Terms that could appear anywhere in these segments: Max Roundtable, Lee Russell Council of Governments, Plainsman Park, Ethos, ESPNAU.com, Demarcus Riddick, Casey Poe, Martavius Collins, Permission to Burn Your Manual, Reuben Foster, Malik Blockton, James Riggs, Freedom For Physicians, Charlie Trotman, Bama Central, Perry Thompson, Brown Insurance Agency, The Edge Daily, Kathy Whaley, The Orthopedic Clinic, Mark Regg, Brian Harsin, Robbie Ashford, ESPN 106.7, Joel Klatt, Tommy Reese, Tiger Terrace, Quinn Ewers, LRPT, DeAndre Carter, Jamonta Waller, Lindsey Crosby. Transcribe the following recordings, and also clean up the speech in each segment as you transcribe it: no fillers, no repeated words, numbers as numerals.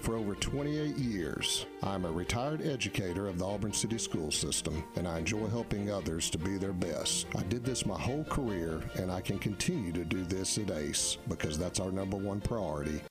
for over 28 years. I'm a retired educator of the Auburn City School System, and I enjoy helping others to be their best. I did this my whole career, and I can continue to do this at ACE because that's our number one priority.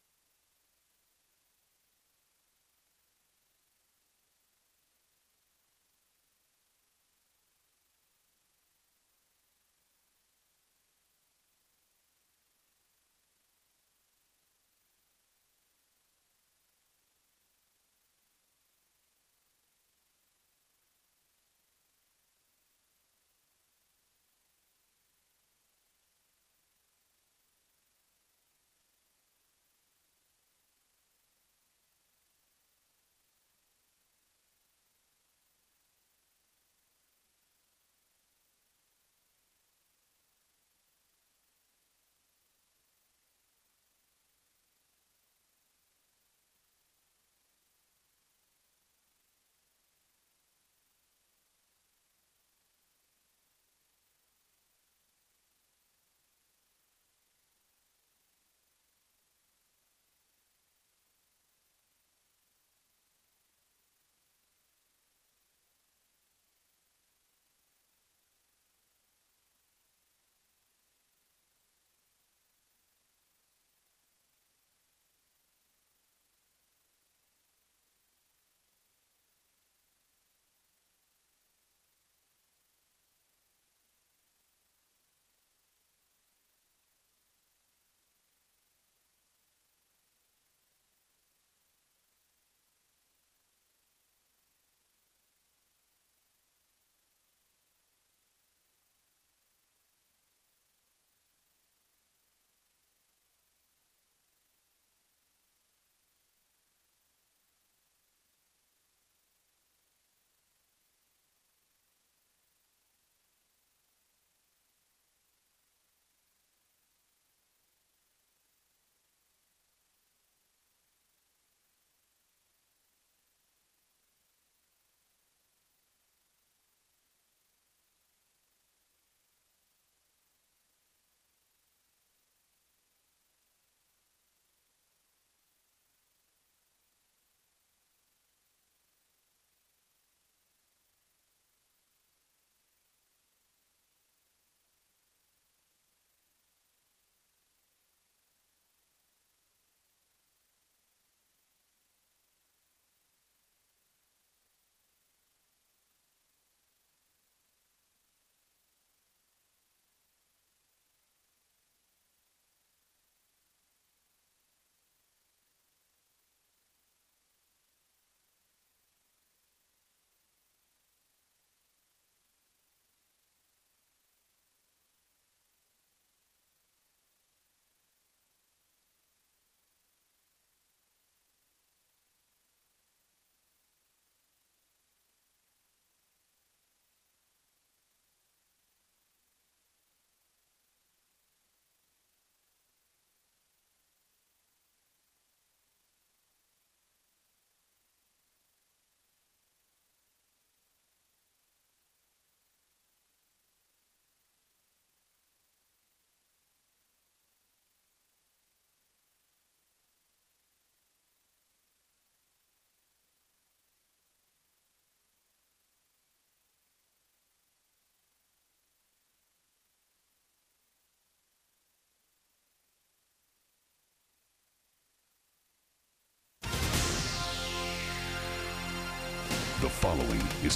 The following is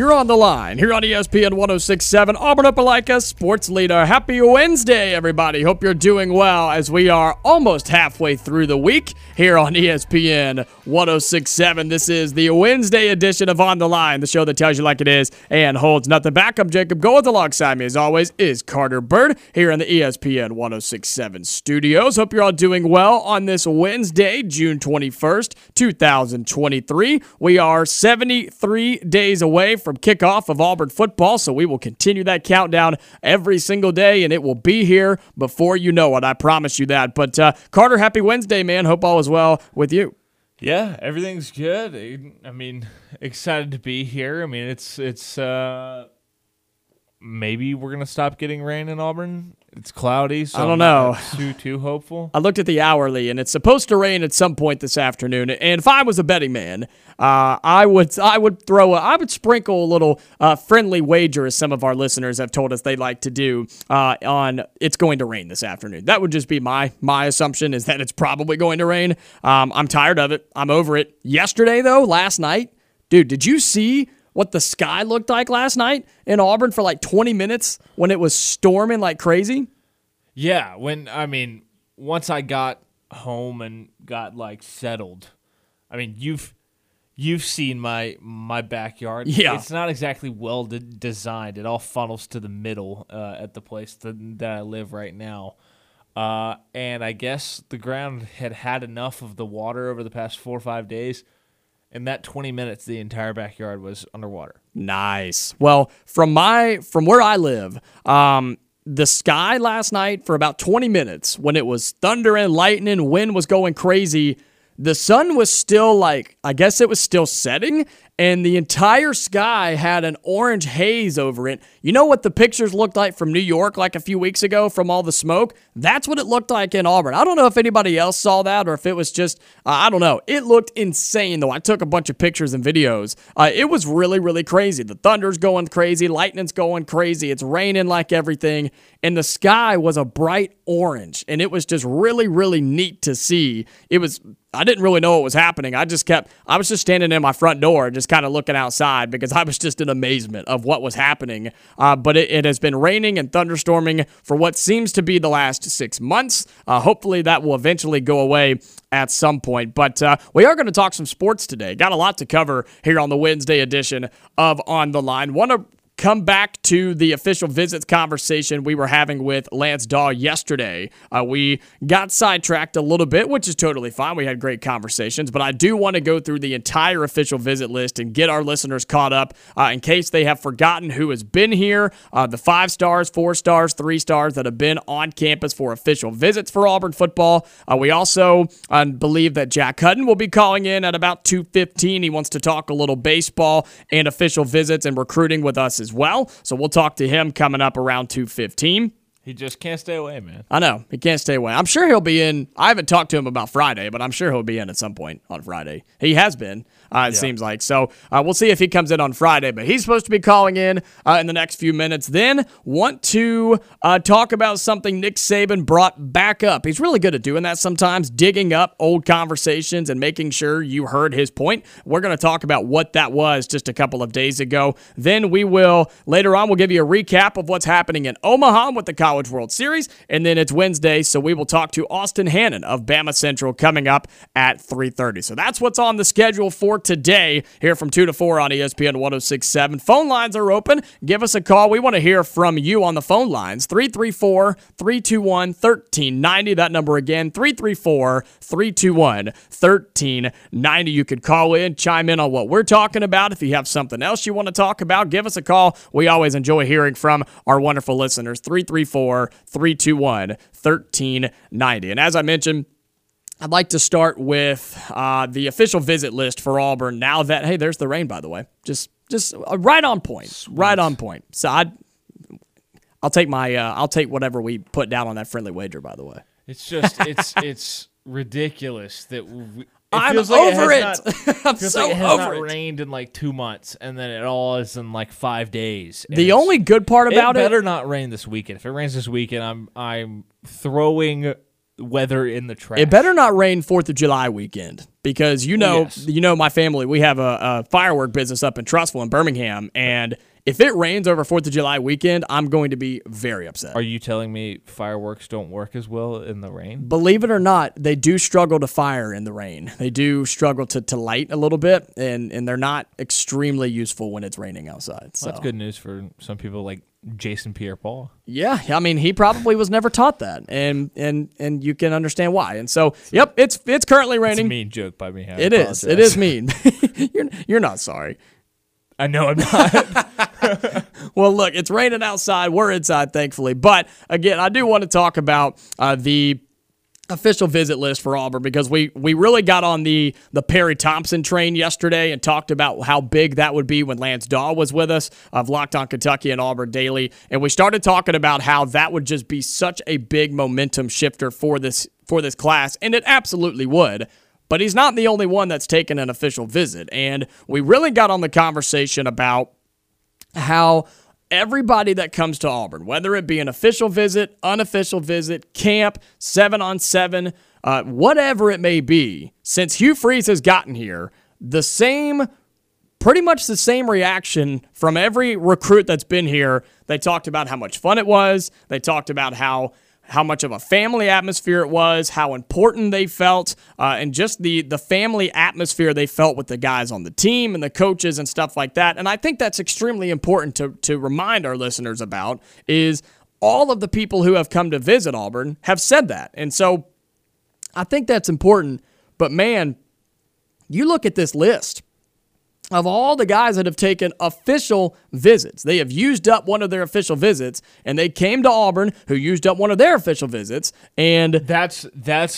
You're on the line here on ESPN 106.7, Auburn Opelika Sports Leader. Happy Wednesday, everybody. Hope you're doing well as we are almost halfway through the week here on ESPN 106.7. This is the Wednesday edition of On the Line, the show that tells you like it is and holds nothing back. I'm Jacob Goins. Alongside me, as always, is Carter Byrd here in the ESPN 106.7 studios. Hope you're all doing well on this Wednesday, June 21st, 2023. We are 73 days away from kickoff of Auburn football, so we will continue that countdown every single day, and it will be here before you know it. I promise you that. But Carter, happy Wednesday, man. Hope all is well with you. Yeah, everything's good. I mean, excited to be here. I mean, it's maybe we're gonna stop getting rain in Auburn. It's cloudy, so I don't know. Too hopeful. I looked at the hourly, and it's supposed to rain at some point this afternoon. And if I was a betting man, I would sprinkle a little friendly wager, as some of our listeners have told us they like to do, on it's going to rain this afternoon. That would just be my assumption, is that it's probably going to rain. I'm tired of it. I'm over it. Yesterday, though, last night, dude, did you see what the sky looked like last night in Auburn for like 20 minutes when it was storming like crazy? Yeah, once I got home and got like settled. I mean, you've seen my backyard. Yeah, it's not exactly well designed. It all funnels to the middle at the place that I live right now, and I guess the ground had enough of the water over the past 4 or 5 days. In that 20 minutes, the entire backyard was underwater. Nice. Well, from where I live, the sky last night for about 20 minutes, when it was thunder and lightning, wind was going crazy, the sun was still I guess it was still setting, and the entire sky had an orange haze over it. You know what the pictures looked like from New York like a few weeks ago from all the smoke? That's what it looked like in Auburn. I don't know if anybody else saw that or if it was just, I don't know. It looked insane, though. I took a bunch of pictures and videos. It was really, really crazy. The thunder's going crazy. Lightning's going crazy. It's raining like everything. And the sky was a bright orange. And it was just really, really neat to see. I didn't really know what was happening. I was just standing in my front door, just kind of looking outside, because I was just in amazement of what was happening. But it has been raining and thunderstorming for what seems to be the last 6 months. Hopefully that will eventually go away at some point. But we are going to talk some sports today. Got a lot to cover here on the Wednesday edition of On the Line. Want to come back to the official visits conversation we were having with Lance Daw yesterday. We got sidetracked a little bit, which is totally fine. We had great conversations, but I do want to go through the entire official visit list and get our listeners caught up in case they have forgotten who has been here, the 5 stars, 4 stars, 3 stars that have been on campus for official visits for Auburn football. We also believe that Jack Hutton will be calling in at about 2:15. He wants to talk a little baseball and official visits and recruiting with us as well, so we'll talk to him coming up around 2:15. He just can't stay away, man. I know. He can't stay away. I'm sure he'll be in. I haven't talked to him about Friday, but I'm sure he'll be in at some point on Friday. He has been, seems like. So we'll see if he comes in on Friday, but he's supposed to be calling in the next few minutes. Then want to talk about something Nick Saban brought back up. He's really good at doing that sometimes, digging up old conversations and making sure you heard his point. We're going to talk about what that was just a couple of days ago. Then later on, we'll give you a recap of what's happening in Omaha with the College World Series, and then it's Wednesday, so we will talk to Austin Hannon of Bama Central coming up at 3:30. So that's what's on the schedule for today here from 2 to 4 on ESPN 106.7. Phone lines are open. Give us a call. We want to hear from you on the phone lines. 334-321-1390. That number again, 334-321-1390. You could call in, chime in on what we're talking about. If you have something else you want to talk about, give us a call. We always enjoy hearing from our wonderful listeners. 334-321-1390. And as I mentioned, I'd like to start with the official visit list for Auburn. Now that, hey, there's the rain, by the way. Just right on point. Sweet. Right on point. So I'll take my I'll take whatever we put down on that friendly wager, by the way. It's just it's ridiculous that I'm over it. I'm so over it. It has not rained in like 2 months, and then it all is in like 5 days. The only good part about it better not rain this weekend. If it rains this weekend, I'm throwing weather in the trash. It better not rain 4th of July weekend because, you know, you know my family, we have a firework business up in Trussville in Birmingham, and if it rains over 4th of July weekend, I'm going to be very upset. Are you telling me fireworks don't work as well in the rain? Believe it or not, they do struggle to fire in the rain. They do struggle to light a little bit, and they're not extremely useful when it's raining outside. So. Well, that's good news for some people like Jason Pierre-Paul. Yeah, I mean, he probably was never taught that, and you can understand why. And so, yep, it's currently raining. It's a mean joke by me. I apologize. It is mean. You're not sorry. I know I'm not. Well, look, it's raining outside. We're inside, thankfully. But, again, I do want to talk about the official visit list for Auburn because we really got on the Perry Thompson train yesterday and talked about how big that would be when Lance Daw was with us of Locked On Kentucky and Auburn Daily. And we started talking about how that would just be such a big momentum shifter for this class, and it absolutely would. But he's not the only one that's taken an official visit. And we really got on the conversation about how everybody that comes to Auburn, whether it be an official visit, unofficial visit, camp, 7-on-7, whatever it may be, since Hugh Freeze has gotten here, pretty much the same reaction from every recruit that's been here. They talked about how much fun it was. They talked about how much of a family atmosphere it was, how important they felt, and just the family atmosphere they felt with the guys on the team and the coaches and stuff like that. And I think that's extremely important to remind our listeners about is all of the people who have come to visit Auburn have said that. And so I think that's important. But, man, you look at this list of all the guys that have taken official visits. They have used up one of their official visits, and they came to Auburn, who used up one of their official visits, and that's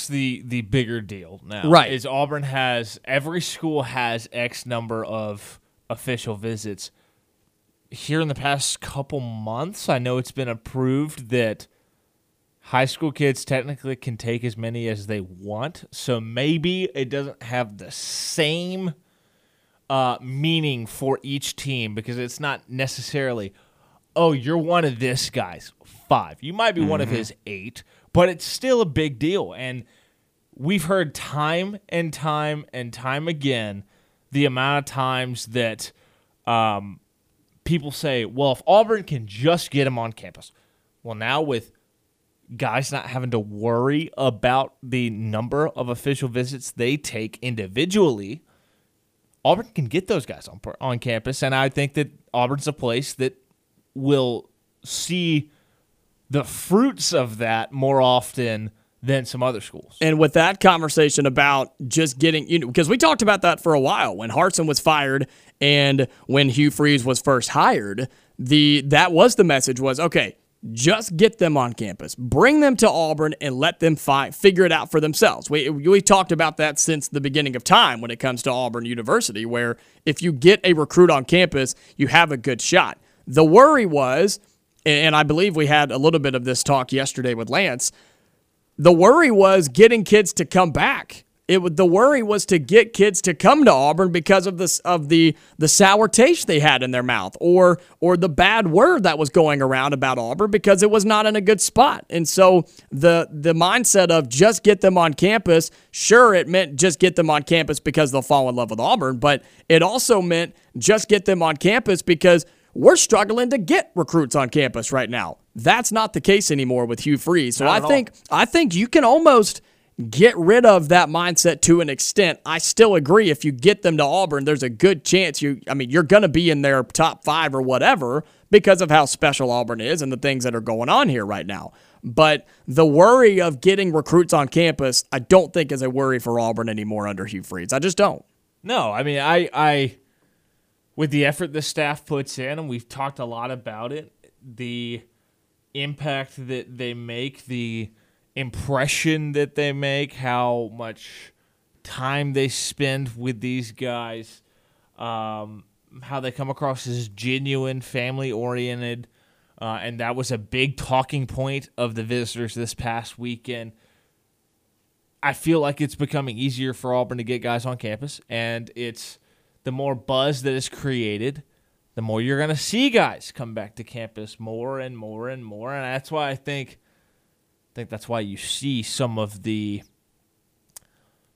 the bigger deal now. Right. Is Auburn has every school has X number of official visits. Here in the past couple months, I know it's been approved that high school kids technically can take as many as they want, so maybe it doesn't have the same meaning for each team because it's not necessarily, oh, you're one of this guy's 5. You might be one of his 8, but it's still a big deal. And we've heard time and time and time again the amount of times that people say, well, if Auburn can just get him on campus. Well, now with guys not having to worry about the number of official visits they take individually, Auburn can get those guys on campus, and I think that Auburn's a place that will see the fruits of that more often than some other schools. And with that conversation about just getting, you know, because we talked about that for a while when Hartson was fired and when Hugh Freeze was first hired, that was the message was, okay, just get them on campus. Bring them to Auburn and let them figure it out for themselves. We talked about that since the beginning of time when it comes to Auburn University, where if you get a recruit on campus, you have a good shot. The worry was, and I believe we had a little bit of this talk yesterday with Lance, the worry was getting kids to come back. The worry was to get kids to come to Auburn because of the sour taste they had in their mouth or the bad word that was going around about Auburn because it was not in a good spot. And so the mindset of just get them on campus, sure, it meant just get them on campus because they'll fall in love with Auburn, but it also meant just get them on campus because we're struggling to get recruits on campus right now. That's not the case anymore with Hugh Freeze. So I think you can almost get rid of that mindset to an extent. I still agree if you get them to Auburn, there's a good chance you're going to be in their top 5 or whatever because of how special Auburn is and the things that are going on here right now. But the worry of getting recruits on campus, I don't think is a worry for Auburn anymore under Hugh Freeze. I just don't. No, I mean, I with the effort the staff puts in, and we've talked a lot about it, the impact that they make, the impression that they make, how much time they spend with these guys, how they come across as genuine, family-oriented, and that was a big talking point of the visitors this past weekend. I feel like it's becoming easier for Auburn to get guys on campus, and it's the more buzz that is created, the more you're going to see guys come back to campus more and more and more, and that's why I think I think that's why you see some of the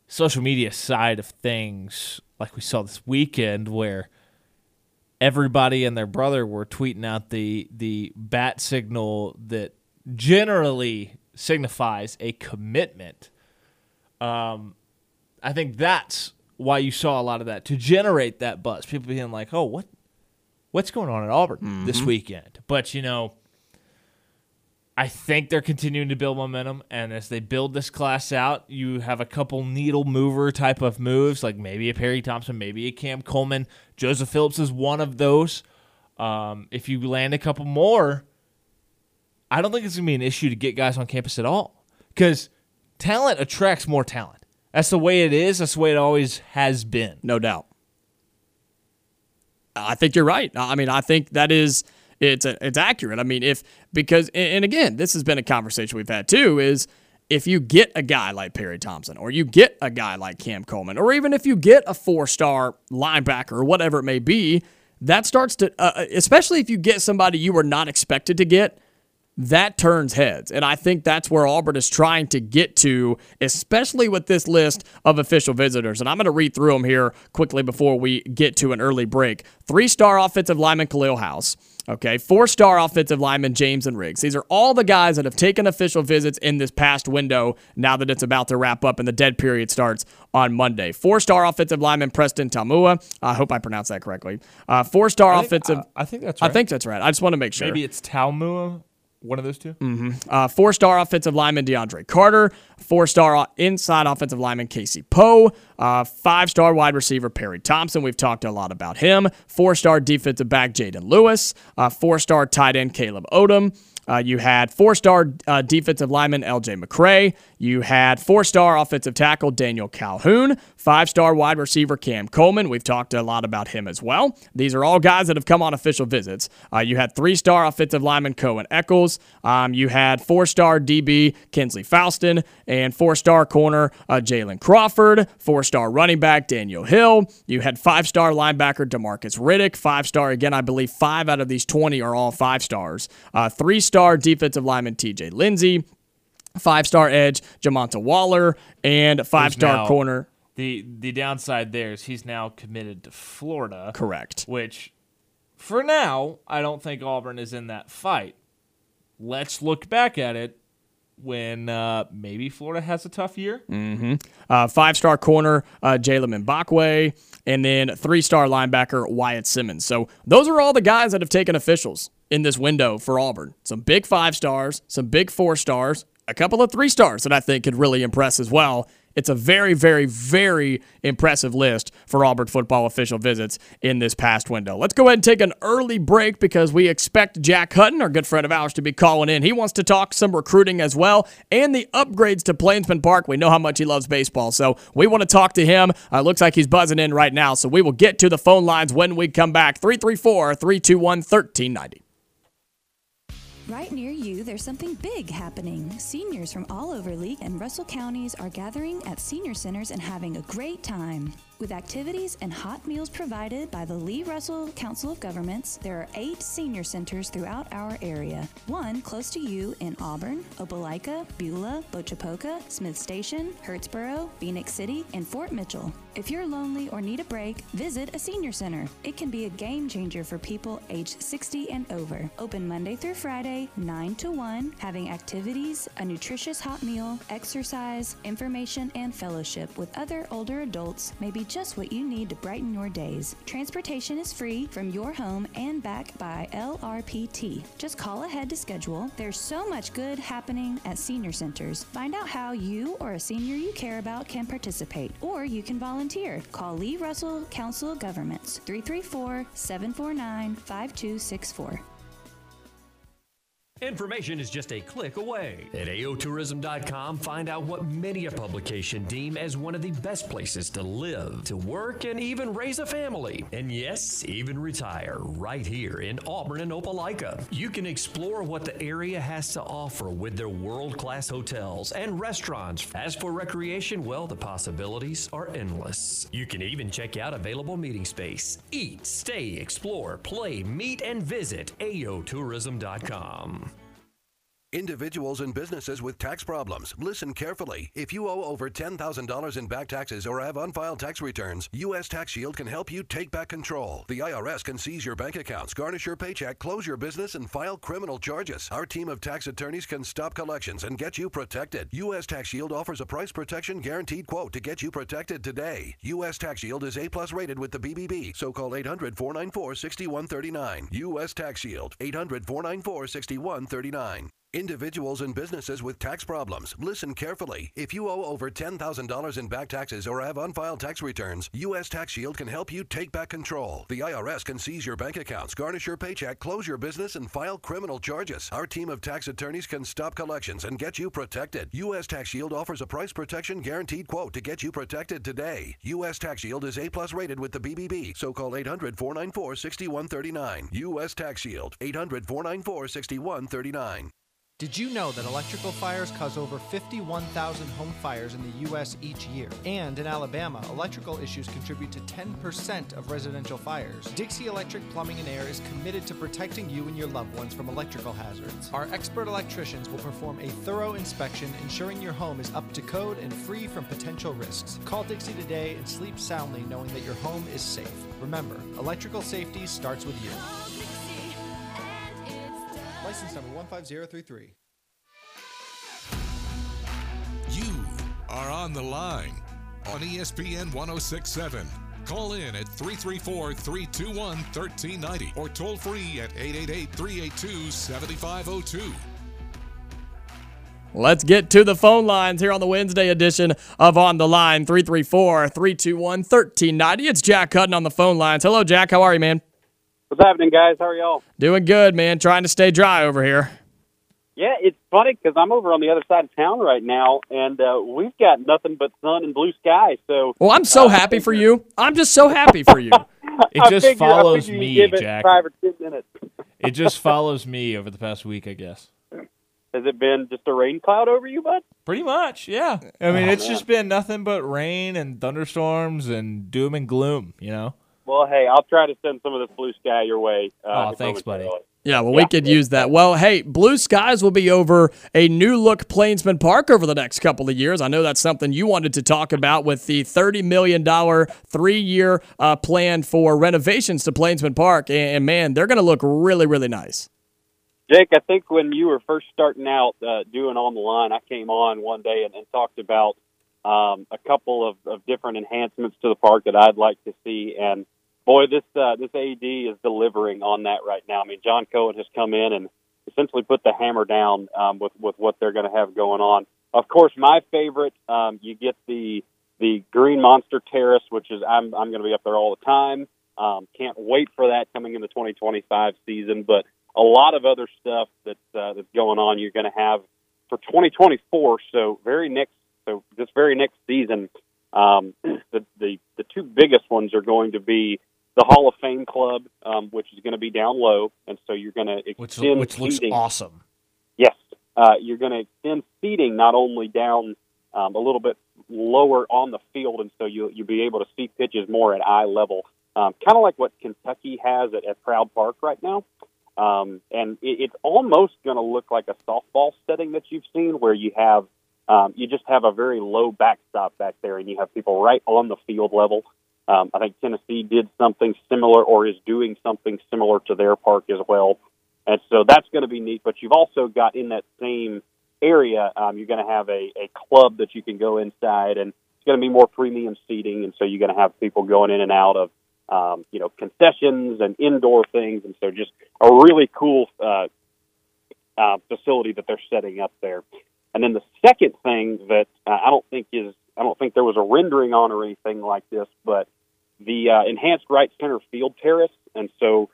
social media side of things, like we saw this weekend, where everybody and their brother were tweeting out the bat signal that generally signifies a commitment. I think that's why you saw a lot of that, to generate that buzz. People being like, oh, what's going on at Auburn this weekend? But, you know, I think they're continuing to build momentum, and as they build this class out, you have a couple needle-mover type of moves, like maybe a Perry Thompson, maybe a Cam Coleman. Joseph Phillips is one of those. If you land a couple more, I don't think it's going to be an issue to get guys on campus at all, because talent attracts more talent. That's the way it is. That's the way it always has been. No doubt. I think you're right. I mean, I think that is... It's accurate. I mean, because again, this has been a conversation we've had too, is if you get a guy like Perry Thompson, or you get a guy like Cam Coleman, or even if you get a 4-star linebacker or whatever it may be, that starts to, especially if you get somebody you were not expected to get, that turns heads. And I think that's where Auburn is trying to get to, especially with this list of official visitors. And I'm going to read through them here quickly before we get to an early break. 3-star offensive lineman Khalil House. Okay, 4-star offensive lineman James and Riggs. These are all the guys that have taken official visits in this past window now that it's about to wrap up and the dead period starts on Monday. 4-star offensive lineman Preston Talmua. I hope I pronounced that correctly. 4-star offensive – I think that's right. I think that's right. I just want to make sure. Maybe it's Talmua, one of those two? 4-star offensive lineman DeAndre Carter. 4-star inside offensive lineman Casey Poe. 5-star wide receiver Perry Thompson. We've talked a lot about him. 4-star defensive back Jaden Lewis. 4-star tight end Caleb Odom. You had 4-star defensive lineman LJ McCray. You had 4-star offensive tackle Daniel Calhoun. 5-star wide receiver Cam Coleman. We've talked a lot about him as well. These are all guys that have come on official visits. You had 3-star offensive lineman Cohen Eccles. You had 4-star DB Kinsley Faustin, and 4-star corner Jalen Crawford. 4-star running back Daniel Hill. You had 5-star linebacker DeMarcus Riddick. 5-star, again, I believe 5 out of these 20 are all 5-stars. 3-star defensive lineman TJ Lindsey, 5-star edge Jamonta Waller, and 5-star corner. The downside there is he's now committed to Florida. Correct. Which, for now, I don't think Auburn is in that fight. Let's look back at it when maybe Florida has a tough year. 5-star corner Jalen Mbakwe, and then 3-star linebacker Wyatt Simmons. So those are all the guys that have taken officials in this window for Auburn. Some big 5-stars, some big 4-stars, a couple of 3-stars that I think could really impress as well. It's a very, very, very impressive list for Auburn football official visits in this past window. Let's go ahead and take an early break because we expect Jack Hutton, our good friend of ours, to be calling in. He wants to talk some recruiting as well and the upgrades to Plainsman Park. We know how much he loves baseball, so we want to talk to him. Looks like he's buzzing in right now, so we will get to the phone lines when we come back. 334-321-1390. Right near you, there's something big happening. Seniors from all over Leake and Russell counties are gathering at senior centers and having a great time. With activities and hot meals provided by the Lee Russell Council of Governments, there are 8 senior centers throughout our area. One close to you in Auburn, Opelika, Beulah, Bochapoca, Smith Station, Hurtsboro, Phoenix City, and Fort Mitchell. If you're lonely or need a break, visit a senior center. It can be a game changer for people aged 60 and over. Open Monday through Friday, 9 to 1, having activities, a nutritious hot meal, exercise, information, and fellowship with other older adults may be just what you need to brighten your days. Transportation is free from your home and back by LRPT. Just call ahead to schedule. There's so much good happening at senior centers. Find out how you or a senior you care about can participate, or you can volunteer. Call Lee Russell Council of Governments, 334-749-5264. Information is just a click away. At AOTourism.com, find out what many a publication deem as one of the best places to live, to work, and even raise a family. And yes, even retire right here in Auburn and Opelika. You can explore what the area has to offer with their world-class hotels and restaurants. As for recreation, well, the possibilities are endless. You can even check out available meeting space. Eat, stay, explore, play, meet, and visit AOTourism.com. Individuals and businesses with tax problems, listen carefully. If you owe over $10,000 in back taxes or have unfiled tax returns, U.S. Tax Shield can help you take back control. The IRS can seize your bank accounts, garnish your paycheck, close your business, and file criminal charges. Our team of tax attorneys can stop collections and get you protected. U.S. Tax Shield offers a price protection guaranteed quote to get you protected today. U.S. Tax Shield is A-plus rated with the BBB, so call 800-494-6139. U.S. Tax Shield, 800-494-6139. Individuals and businesses with tax problems, listen carefully. If you owe over $10,000 in back taxes or have unfiled tax returns, U.S. Tax Shield can help you take back control. The IRS can seize your bank accounts, garnish your paycheck, close your business, and file criminal charges. Our team of tax attorneys can stop collections and get you protected. U.S. Tax Shield offers a price protection guaranteed quote to get you protected today. U.S. Tax Shield is A-plus rated with the BBB, so call 800-494-6139. U.S. Tax Shield, 800-494-6139. Did you know that electrical fires cause over 51,000 home fires in the U.S. each year? And in Alabama, electrical issues contribute to 10% of residential fires. Dixie Electric Plumbing and Air is committed to protecting you and your loved ones from electrical hazards. Our expert electricians will perform a thorough inspection, ensuring your home is up to code and free from potential risks. Call Dixie today and sleep soundly knowing that your home is safe. Remember, electrical safety starts with you. License number 15033. You are on the line on ESPN 106.7. Call in at 334-321-1390 or toll free at 888-382-7502. Let's get to the phone lines here on the Wednesday edition of On the Line. 334-321-1390. It's Jack Hutton on the phone lines. Hello, Jack. How are you, man? What's happening, guys? How are y'all? Doing good, man. Trying to stay dry over here. Yeah, it's funny because I'm over on the other side of town right now, and we've got nothing but sun and blue skies. So, well, I'm so happy for you. I'm just so happy for you. It just follows me, give it Jack. 5 or 10 minutes. It just follows me over the past week, I guess. Has it been just a rain cloud over you, bud? Pretty much, yeah. I mean, it's just been nothing but rain and thunderstorms and doom and gloom, you know? Well, hey, I'll try to send some of this blue sky your way. Thanks, buddy. Yeah, well, we could use that. Well, hey, blue skies will be over a new-look Plainsman Park over the next couple of years. I know that's something you wanted to talk about with the $30 million three-year plan for renovations to Plainsman Park. And, man, they're going to look really, really nice. Jake, I think when you were first starting out doing On the Line, I came on one day and talked about a couple of different enhancements to the park that I'd like to see. And boy, this AD is delivering on that right now. I mean, John Cohen has come in and essentially put the hammer down with what they're going to have going on. Of course, my favorite, you get the Green Monster Terrace, which is I'm going to be up there all the time. Can't wait for that coming in the 2025 season. But a lot of other stuff that's going on. You're going to have for 2024. So this very next season, the two biggest ones are going to be the Hall of Fame Club, which is going to be down low, and so you're going to extend which looks seating. Awesome. Yes. You're going to extend seating not only down a little bit lower on the field, and so you'll be able to see pitches more at eye level, kind of like what Kentucky has at Proud Park right now. And it's almost going to look like a softball setting that you've seen where you just have a very low backstop back there, and you have people right on the field level. I think Tennessee did something similar or is doing something similar to their park as well. And so that's going to be neat. But you've also got in that same area, you're going to have a club that you can go inside, and it's going to be more premium seating. And so you're going to have people going in and out of, concessions and indoor things. And so just a really cool facility that they're setting up there. And then the second thing that I don't think there was a rendering on or anything like this, but the enhanced right center field terrace. And so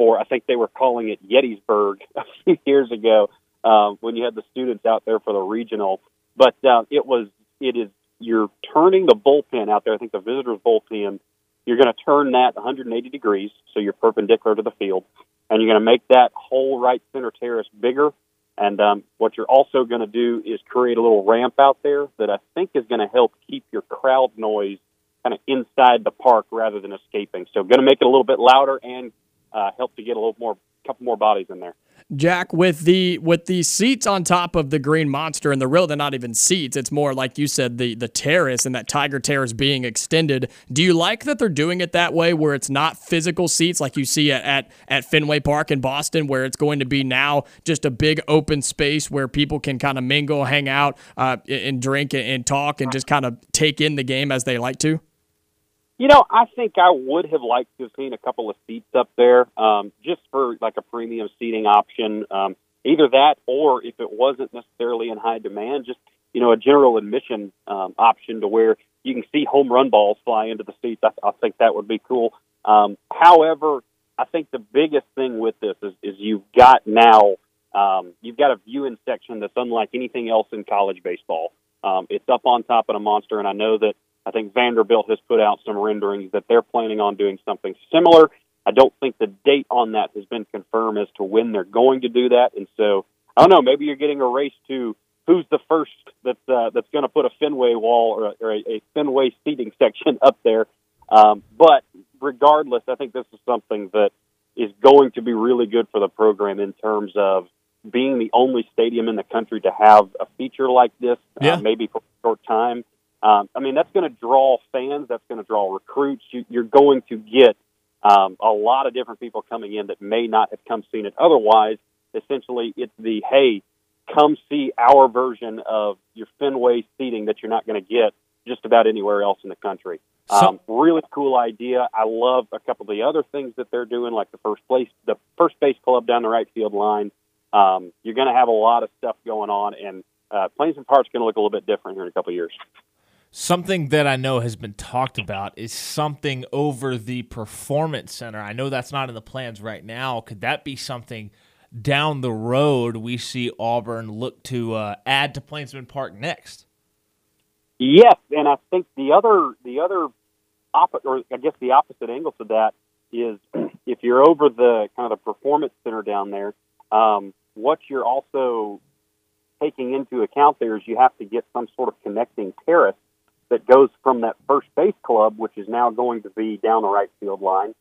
I think they were calling it Yetiesburg a few years ago when you had the students out there for the regional. But you're turning the bullpen out there. I think the visitor's bullpen, you're going to turn that 180 degrees. So you're perpendicular to the field, and you're going to make that whole right center terrace bigger. And what you're also going to do is create a little ramp out there that I think is going to help keep your crowd noise kind of inside the park rather than escaping. So going to make it a little bit louder and help to get a couple more bodies in there. Jack, with the seats on top of the Green Monster, and they're not even seats. It's more like you said, the terrace and that Tiger Terrace being extended. Do you like that they're doing it that way, where it's not physical seats like you see at Fenway Park in Boston, where it's going to be now just a big open space where people can kind of mingle, hang out, and drink and talk and just kind of take in the game as they like to? You know, I think I would have liked to have seen a couple of seats up there, just for like a premium seating option. Either that, or if it wasn't necessarily in high demand, just, you know, a general admission option to where you can see home run balls fly into the seats. I think that would be cool. However, I think the biggest thing with this is you've got now, you've got a viewing section that's unlike anything else in college baseball. It's up on top of a monster, and I know that I think Vanderbilt has put out some renderings that they're planning on doing something similar. I don't think the date on that has been confirmed as to when they're going to do that. And so, I don't know, maybe you're getting a race to who's the first that's going to put a Fenway wall or a Fenway seating section up there. But regardless, I think this is something that is going to be really good for the program in terms of being the only stadium in the country to have a feature like this, maybe for a short time. I mean, that's going to draw fans. That's going to draw recruits. You're going to get a lot of different people coming in that may not have come seen it otherwise. Essentially, it's the, hey, come see our version of your Fenway seating that you're not going to get just about anywhere else in the country. Really cool idea. I love a couple of the other things that they're doing, like the first base club down the right field line. You're going to have a lot of stuff going on, and Plainsman Park's going to look a little bit different here in a couple of years. Something that I know has been talked about is something over the Performance Center. I know that's not in the plans right now. Could that be something down the road we see Auburn look to add to Plainsman Park next? Yes, and I think the opposite angle to that is if you're over the kind of the Performance Center down there, what you're also taking into account there is you have to get some sort of connecting terrace that goes from that first base club, which is now going to be down the right field line.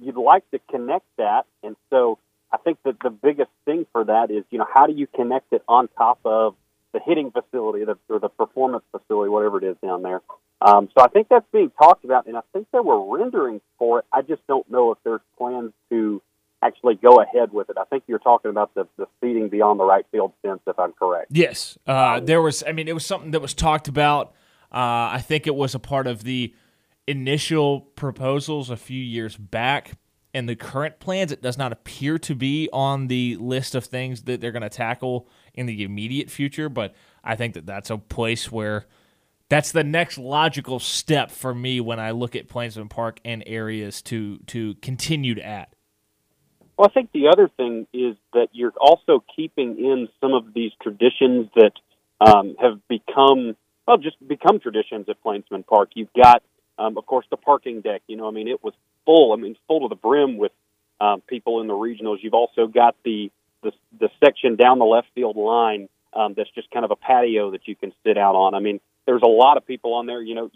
You'd like to connect that, and so I think that the biggest thing for that is, you know, how do you connect it on top of the hitting facility or the performance facility, whatever it is down there. So I think that's being talked about, and I think there were renderings for it. I just don't know if there's plans to actually go ahead with it. I think you're talking about the seating beyond the right field fence, if I'm correct. Yes. It was something that was talked about. I think it was a part of the initial proposals a few years back, and the current plans, it does not appear to be on the list of things that they're going to tackle in the immediate future, but I think that that's a place where that's the next logical step for me when I look at Plainsman Park and areas to continue to add. Well, I think the other thing is that you're also keeping in some of these traditions that have become... well, just become traditions at Plainsman Park. You've got, of course, the parking deck. You know, I mean, it was full. I mean, full to the brim with people in the regionals. You've also got the section down the left field line that's just kind of a patio that you can sit out on. I mean, there's a lot of people on there. You know,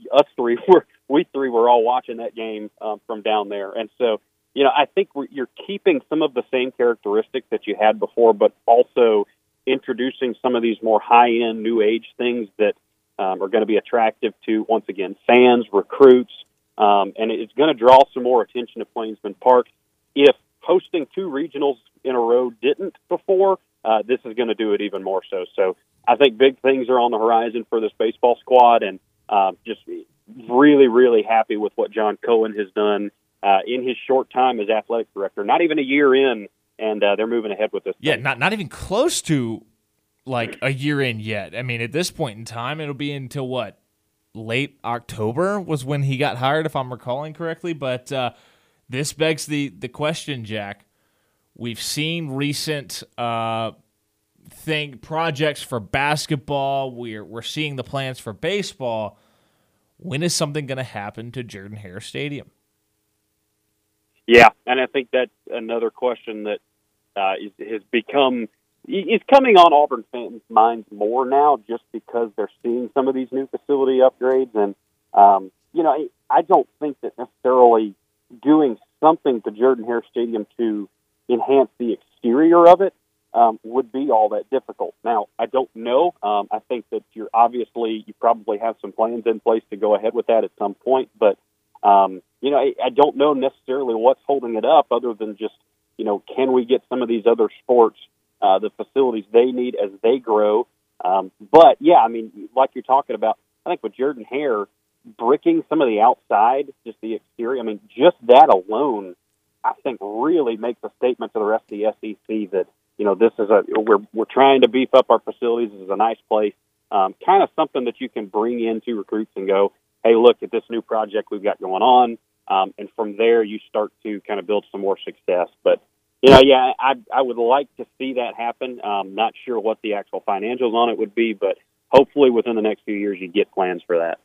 we three were all watching that game from down there. And so, you know, I think you're keeping some of the same characteristics that you had before, but also introducing some of these more high-end, new-age things that are going to be attractive to, once again, fans, recruits, and it's going to draw some more attention to Plainsman Park. If hosting two regionals in a row didn't before, this is going to do it even more so. So I think big things are on the horizon for this baseball squad, and just really, really happy with what John Cohen has done in his short time as athletic director. Not even a year in, and they're moving ahead with this. Yeah, not even close to like a year in yet. I mean, at this point in time, it'll be until what? Late October was when he got hired, if I'm recalling correctly. But this begs the question, Jack. We've seen recent projects for basketball. We're seeing the plans for baseball. When is something going to happen to Jordan-Hare Stadium? Yeah, and I think that's another question that has become... it's coming on Auburn fans' minds more now just because they're seeing some of these new facility upgrades. And, you know, I don't think that necessarily doing something to Jordan-Hare Stadium to enhance the exterior of it would be all that difficult. Now, I don't know. I think that you probably have some plans in place to go ahead with that at some point, but I don't know necessarily what's holding it up other than just, can we get some of these other sports, the facilities they need as they grow. But yeah, I mean, like you're talking about, I think with Jordan Hare, bricking some of the outside, just the exterior, I mean, just that alone, I think really makes a statement to the rest of the SEC that, this is we're trying to beef up our facilities. This is a nice place. Kind of something that you can bring into recruits and go, hey, look at this new project we've got going on. And from there, you start to kind of build some more success. But, I would like to see that happen. Not sure what the actual financials on it would be, but hopefully within the next few years, you get plans for that.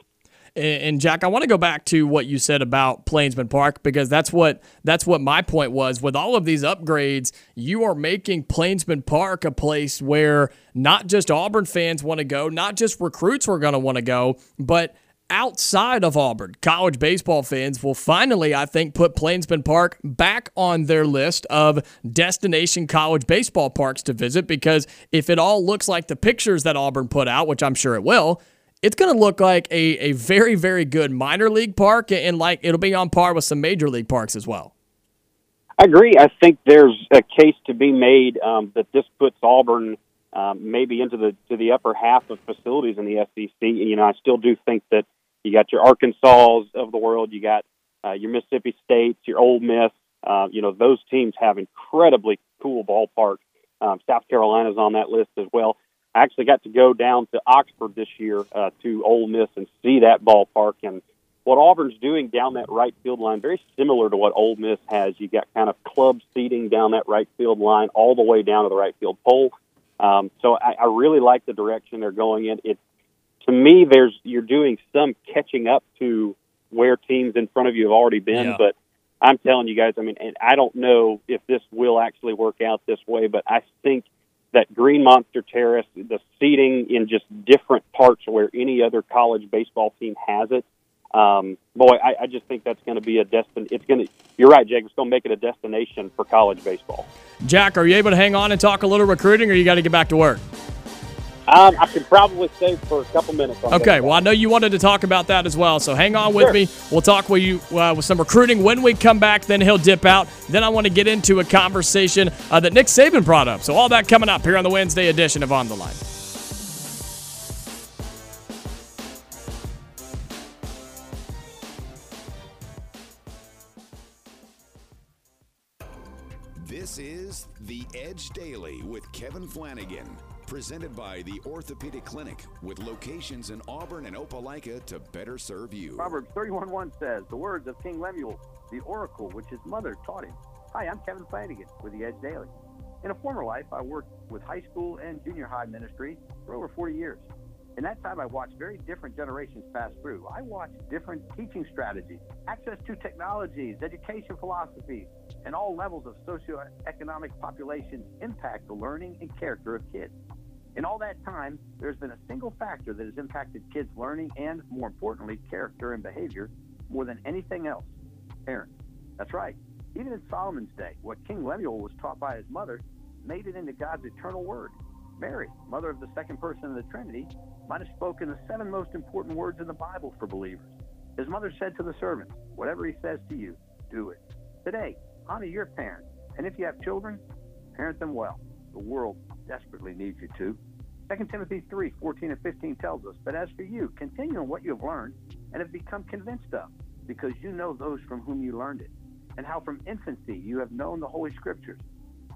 And Jack, I want to go back to what you said about Plainsman Park, because that's what my point was. With all of these upgrades, you are making Plainsman Park a place where not just Auburn fans want to go, not just recruits are going to want to go, but outside of Auburn, college baseball fans will finally, I think, put Plainsman Park back on their list of destination college baseball parks to visit, because if it all looks like the pictures that Auburn put out, which I'm sure it will, it's going to look like a very, very good minor league park, and like it'll be on par with some major league parks as well. I agree. I think there's a case to be made that this puts Auburn maybe into the upper half of facilities in the SEC. I still do think that you got your Arkansas of the world, you got your Mississippi States, your Ole Miss. Those teams have incredibly cool ballparks. South Carolina's on that list as well. I actually got to go down to Oxford this year to Ole Miss and see that ballpark. And what Auburn's doing down that right field line, very similar to what Ole Miss has. You got kind of club seating down that right field line all the way down to the right field pole. So I really like the direction they're going in. To me, you're doing some catching up to where teams in front of you have already been. Yeah. But I'm telling you guys, and I don't know if this will actually work out this way, but I think that Green Monster Terrace, the seating in just different parts where any other college baseball team has it. I just think that's going to be a destination. You're right, Jake. It's going to make it a destination for college baseball. Jack, are you able to hang on and talk a little recruiting, or you got to get back to work? I could probably stay for a couple minutes. Okay, well, I know you wanted to talk about that as well, so hang on with me. We'll talk with you with some recruiting when we come back. Then he'll dip out. Then I want to get into a conversation that Nick Saban brought up. So all that coming up here on the Wednesday edition of On the Line. This is The Edge Daily with Kevin Flanagan. Presented by the Orthopedic Clinic, with locations in Auburn and Opelika to better serve you. Proverbs 31:1 says, the words of King Lemuel, the oracle which his mother taught him. Hi, I'm Kevin Flanagan with The Edge Daily. In a former life, I worked with high school and junior high ministry for over 40 years. In that time, I watched very different generations pass through. I watched different teaching strategies, access to technologies, education philosophies, and all levels of socioeconomic populations impact the learning and character of kids. In all that time, there's been a single factor that has impacted kids' learning and, more importantly, character and behavior more than anything else: parents. That's right. Even in Solomon's day, what King Lemuel was taught by his mother made it into God's eternal word. Mary, mother of the second person of the Trinity, might have spoken the 7 most important words in the Bible for believers. His mother said to the servants, whatever he says to you, do it. Today, honor your parents. And if you have children, parent them well. The world desperately needs you to. 2 Timothy 3:14 and 15 tells us, but as for you, continue on what you have learned and have become convinced of, because you know those from whom you learned it, and how from infancy you have known the Holy Scriptures,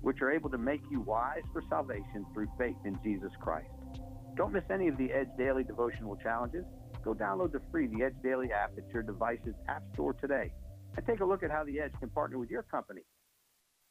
which are able to make you wise for salvation through faith in Jesus Christ. Don't miss any of the Edge Daily devotional challenges. Go download the free The Edge Daily app at your device's app store today, and take a look at how The Edge can partner with your company.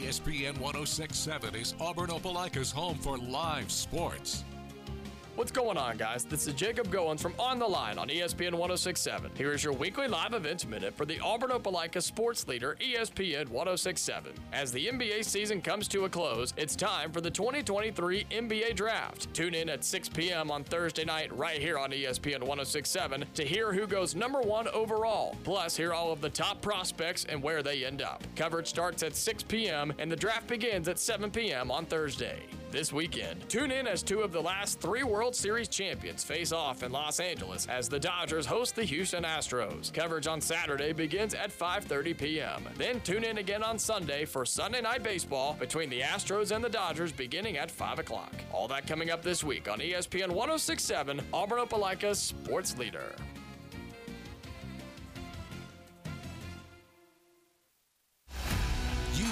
ESPN 106.7 is Auburn Opelika's home for live sports. What's going on, guys? This is Jacob Goins from On the Line on ESPN 106.7. Here is your weekly live events minute for the Auburn Opelika sports leader, ESPN 106.7. As the NBA season comes to a close, it's time for the 2023 NBA Draft. Tune in at 6 p.m. on Thursday night right here on ESPN 106.7 to hear who goes number one overall. Plus, hear all of the top prospects and where they end up. Coverage starts at 6 p.m. and the draft begins at 7 p.m. on Thursday. This weekend, tune in as two of the last three World Series champions face off in Los Angeles as the Dodgers host the Houston Astros. Coverage on Saturday begins at 5:30 p.m. Then tune in again on Sunday for Sunday Night Baseball between the Astros and the Dodgers beginning at 5 o'clock. All that coming up this week on ESPN 106.7, Auburn Opelika's sports leader. You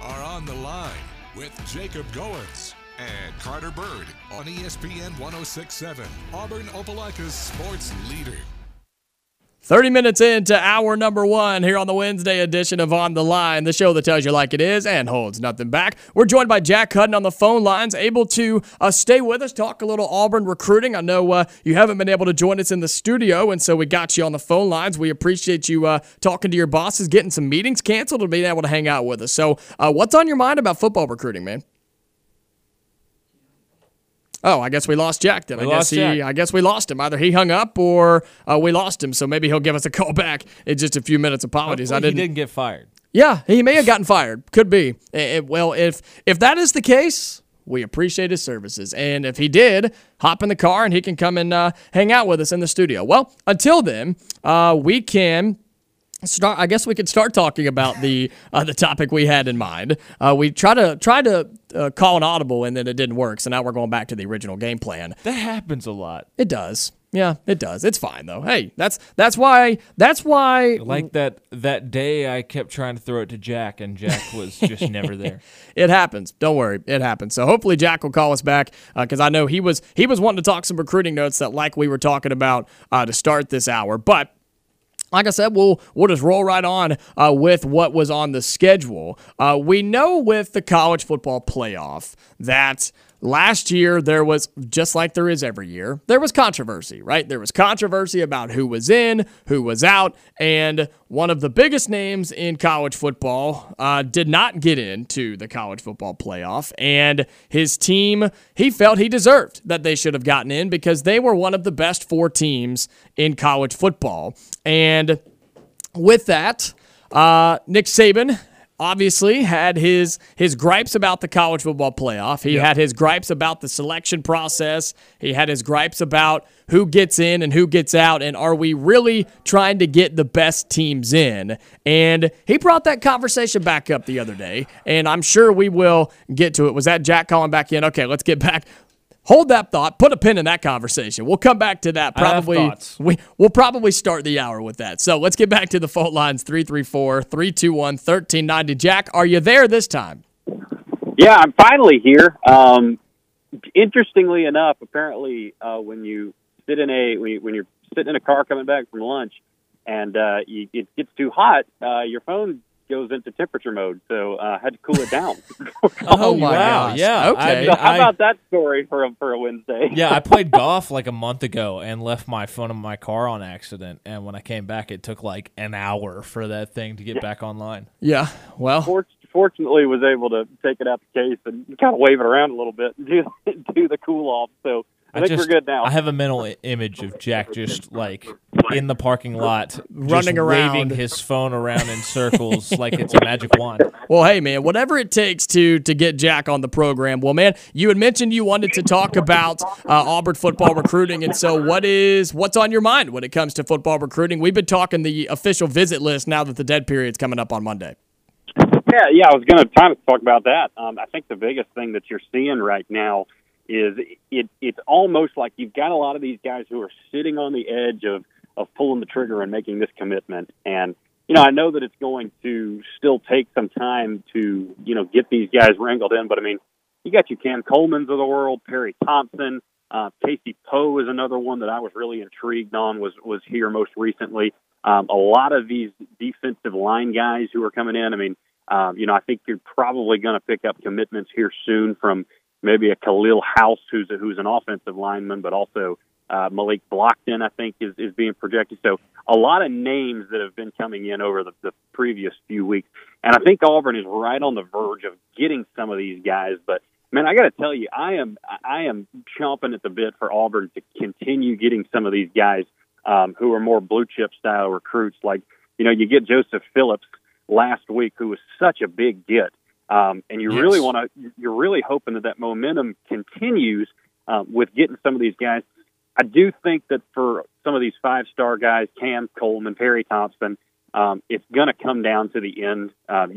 are on the line with Jacob Goins and Carter Byrd on ESPN 106.7, Auburn Opelika's sports leader. 30 minutes into hour number one here on the Wednesday edition of On the Line, the show that tells you like it is and holds nothing back. We're joined by Jack Hutton on the phone lines, able to stay with us, talk a little Auburn recruiting. I know you haven't been able to join us in the studio, and so we got you on the phone lines. We appreciate you talking to your bosses, getting some meetings canceled, and being able to hang out with us. So what's on your mind about football recruiting, man? Oh, I guess we lost Jack then. I guess we lost him. Either he hung up or we lost him, so maybe he'll give us a call back in just a few minutes. Apologies. Hopefully he didn't get fired. Yeah, he may have gotten fired. Could be. Well, if that is the case, we appreciate his services. And if he did, hop in the car and he can come and hang out with us in the studio. Well, until then, we can... I guess we could start talking about the topic we had in mind. We tried to call an audible, and then it didn't work, so now we're going back to the original game plan. That happens a lot. It does. Yeah, it does. It's fine though. Hey, that's why. Like that day, I kept trying to throw it to Jack, and Jack was just never there. It happens. Don't worry, it happens. So hopefully Jack will call us back because I know he was wanting to talk some recruiting notes that like we were talking about to start this hour, but. Like I said, we'll just roll right on with what was on the schedule. We know with the college football playoff that last year there was, just like there is every year, there was controversy, right? There was controversy about who was in, who was out, and one of the biggest names in college football did not get into the college football playoff, and his team, he felt he deserved that they should have gotten in because they were one of the best four teams in college football. And with that, Nick Saban obviously had his gripes about the college football playoff. He had his gripes about the selection process. He had his gripes about who gets in and who gets out, and are we really trying to get the best teams in? And he brought that conversation back up the other day, and I'm sure we will get to it. Was that Jack calling back in? Okay, let's get back. Hold that thought. Put a pin in that conversation. We'll come back to that. We'll probably start the hour with that. So let's get back to the phone lines, 334-321-1390. Jack, are you there this time? Yeah, I'm finally here. Interestingly enough, apparently when you're sitting in a car coming back from lunch and it gets too hot, your phone goes into temperature mode, so I had to cool it down. Oh, my gosh. Yeah, okay. So how about that story for a Wednesday? Yeah, I played golf like a month ago and left my phone in my car on accident, and when I came back, it took like an hour for that thing to get back online. Yeah, well... Fortunately, was able to take it out the case and kind of wave it around a little bit and do the cool-off, so... I think we're good now. I have a mental image of Jack just like in the parking lot, running around, waving his phone around in circles like it's a magic wand. Well, hey, man, whatever it takes to get Jack on the program. Well, man, you had mentioned you wanted to talk about Auburn football recruiting, and so what's on your mind when it comes to football recruiting? We've been talking the official visit list now that the dead period's coming up on Monday. Yeah, I was going to talk about that. I think the biggest thing that you're seeing right now is it's almost like you've got a lot of these guys who are sitting on the edge of pulling the trigger and making this commitment. And, you know, I know that it's going to still take some time to, you know, get these guys wrangled in. But, I mean, you got your Cam Colemans of the world, Perry Thompson. Casey Poe is another one that I was really intrigued on, was here most recently. A lot of these defensive line guys who are coming in, I mean, I think you're probably going to pick up commitments here soon from maybe a Khalil House, who's an offensive lineman, but also Malik Blockton, I think, is being projected. So a lot of names that have been coming in over the previous few weeks. And I think Auburn is right on the verge of getting some of these guys. But, man, I got to tell you, I am chomping at the bit for Auburn to continue getting some of these guys who are more blue-chip style recruits. Like, you get Joseph Phillips last week, who was such a big get. And you really you're really hoping that momentum continues with getting some of these guys. I do think that for some of these five-star guys, Cam Coleman, Perry Thompson, it's going to come down to the end.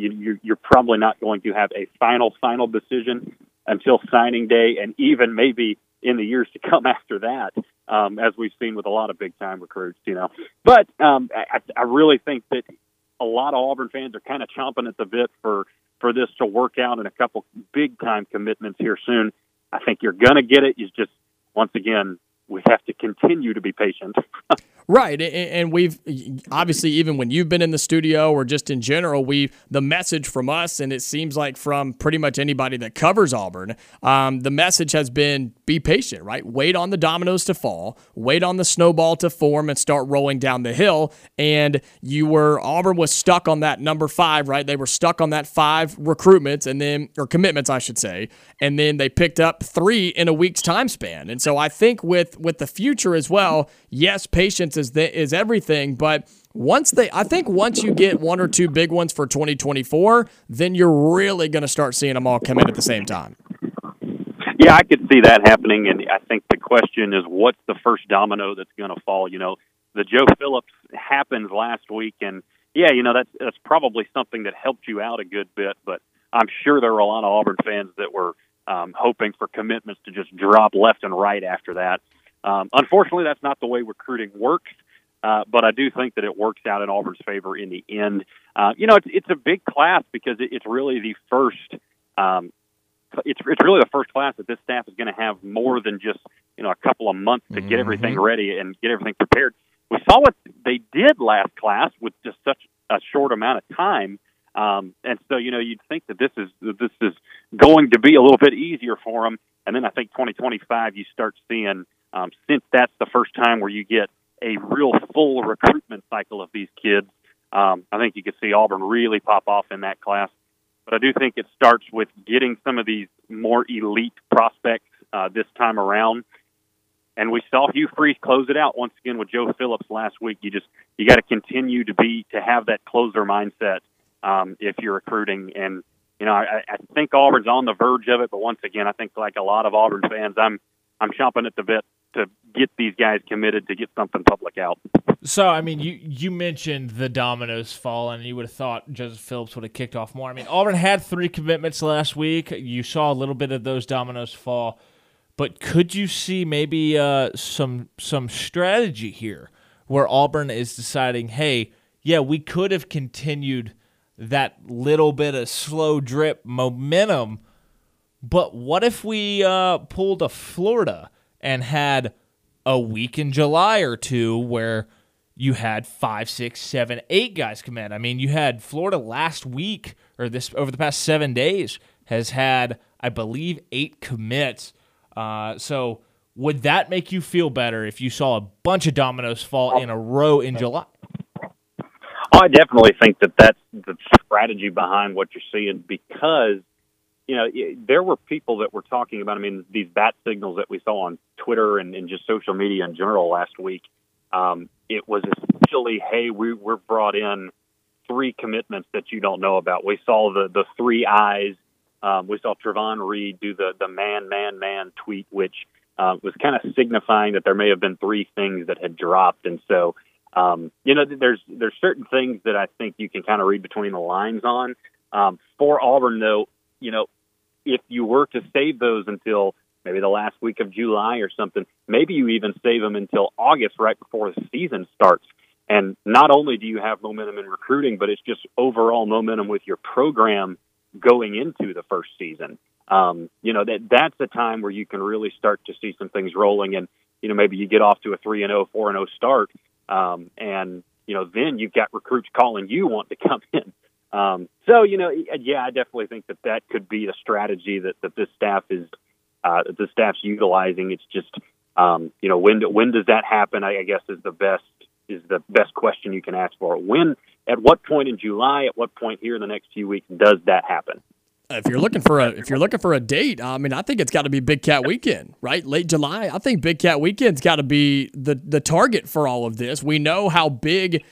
You're probably not going to have a final decision until signing day, and even maybe in the years to come after that, as we've seen with a lot of big-time recruits. But I really think that a lot of Auburn fans are kind of chomping at the bit for this to work out in a couple big-time commitments here soon. I think you're going to get it. It's just, once again, we have to continue to be patient. Right, and we've obviously, even when you've been in the studio or just in general, the message from us, and it seems like from pretty much anybody that covers Auburn, the message has been be patient, right? Wait on the dominoes to fall, wait on the snowball to form and start rolling down the hill. And Auburn was stuck on that number 5, right? They were stuck on that 5 recruitments or commitments, I should say, and then they picked up 3 in a week's time span. And so I think with the future as well, yes, patience is everything, but once you get one or two big ones for 2024, then you're really going to start seeing them all come in at the same time. Yeah, I could see that happening, and I think the question is, what's the first domino that's going to fall? The Joe Phillips happened last week, and yeah, that's probably something that helped you out a good bit, but I'm sure there were a lot of Auburn fans that were hoping for commitments to just drop left and right after that. Unfortunately, that's not the way recruiting works, but I do think that it works out in Auburn's favor in the end. It's a big class because it's really the first. It's really the first class that this staff is going to have more than just a couple of months to get everything ready and get everything prepared. We saw what they did last class with just such a short amount of time, and so you'd think that this is going to be a little bit easier for them. And then I think 2025, you start seeing. Since that's the first time where you get a real full recruitment cycle of these kids, I think you could see Auburn really pop off in that class. But I do think it starts with getting some of these more elite prospects this time around. And we saw Hugh Freeze close it out once again with Joe Phillips last week. You got to continue to have that closer mindset if you're recruiting. And I think Auburn's on the verge of it. But once again, I think like a lot of Auburn fans, I'm chomping at the bit to get these guys committed, to get something public out. So, you mentioned the dominoes fall, and you would have thought Joseph Phillips would have kicked off more. Auburn had 3 commitments last week. You saw a little bit of those dominoes fall. But could you see maybe some strategy here where Auburn is deciding, hey, yeah, we could have continued that little bit of slow drip momentum, but what if we pulled a Florida and had a week in July or two where you had 5, 6, 7, 8 guys commit? You had Florida last week, or this over the past 7 days, has had, I believe, 8 commits. So would that make you feel better if you saw a bunch of dominoes fall in a row in July? I definitely think that's the strategy behind what you're seeing, because there were people that were talking about, these bat signals that we saw on Twitter and just social media in general last week. It was essentially, hey, we're brought in 3 commitments that you don't know about. We saw the 3 eyes. We saw Trevon Reed do the man tweet, which was kind of signifying that there may have been 3 things that had dropped. And so, there's certain things that I think you can kind of read between the lines on. For Auburn, though, if you were to save those until maybe the last week of July or something, maybe you even save them until August, right before the season starts. And not only do you have momentum in recruiting, but it's just overall momentum with your program going into the first season. That's a time where you can really start to see some things rolling, and maybe you get off to a 3-0, 4-0 start, then you've got recruits calling you want to come in. So, you know, yeah, I definitely think that that could be a strategy that this staff is that the staff's utilizing. It's just, you know, when does that happen? I guess is the best question you can ask for. When, at what point in July, at what point here in the next few weeks does that happen? If you're looking for a date, I mean, I think it's got to be Big Cat Weekend, right? Late July. I think Big Cat Weekend's got to be the target for all of this. We know how big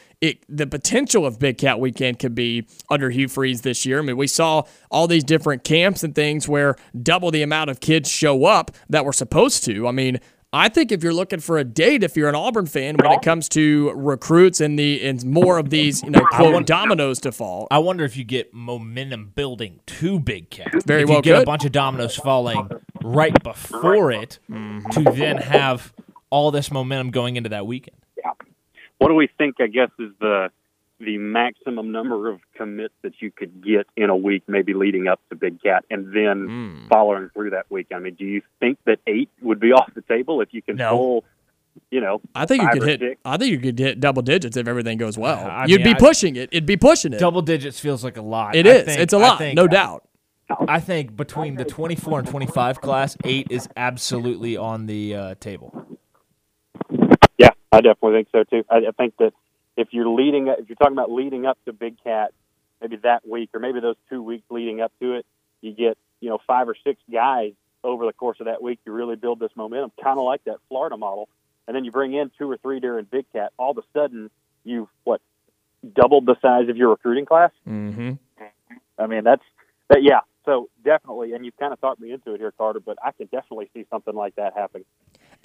the potential of Big Cat Weekend could be under Hugh Freeze this year. I mean, we saw all these different camps and things where double the amount of kids show up that were supposed to. I mean, I think if you're looking for a date, if you're an Auburn fan, when it comes to recruits and more of these, you know, quote, dominoes to fall. I wonder if you get momentum building to Big Cat. Very well could. If you get a bunch of dominoes falling right before it to then have all this momentum going into that weekend. Yeah. What do we think, I guess, is the maximum number of commits that you could get in a week, maybe leading up to Big Cat and then following through that week? I mean, do you think that 8 would be off the table if you can pull, you know, I think you could hit 6? I think you could hit double digits if everything goes well. It'd be pushing it. Double digits feels like a lot. It's a lot, no doubt. I think between the 24 and 25 class, 8 is absolutely on the table. Yeah, I definitely think so too. I think that if you're talking about leading up to Big Cat, maybe that week or maybe those 2 weeks leading up to it, you get, you know, 5 or 6 guys over the course of that week. You really build this momentum, kind of like that Florida model, and then you bring in 2 or 3 during Big Cat. All of a sudden, you've doubled the size of your recruiting class. Mm-hmm. I mean, yeah. So definitely, and you've kind of talked me into it here, Carter, but I can definitely see something like that happening.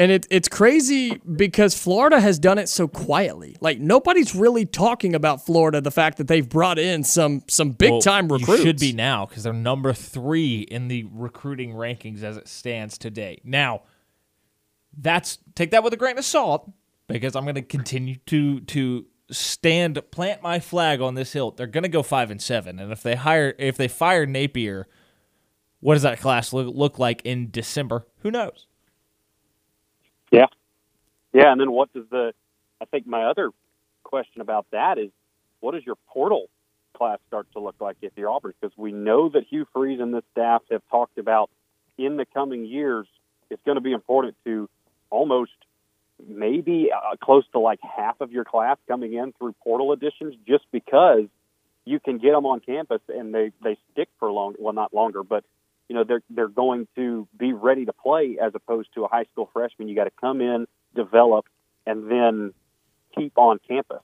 And it's crazy because Florida has done it so quietly. Like, nobody's really talking about Florida, the fact that they've brought in some big-time recruits. You should be now because they're number 3 in the recruiting rankings as it stands today. Now, take that with a grain of salt because I'm going to continue to plant my flag on this hill. They're going to go 5-7, and if they fire Napier, what does that class look like in December? Who knows? Yeah. Yeah, and then what does I think my other question about that is, what does your portal class start to look like if you're Auburn? Because we know that Hugh Freeze and the staff have talked about in the coming years, it's going to be important to almost maybe close to half of your class coming in through portal additions just because you can get them on campus and they stick for long. Well, not longer, but you know, they're going to be ready to play as opposed to a high school freshman. You got to come in, develop, and then keep on campus.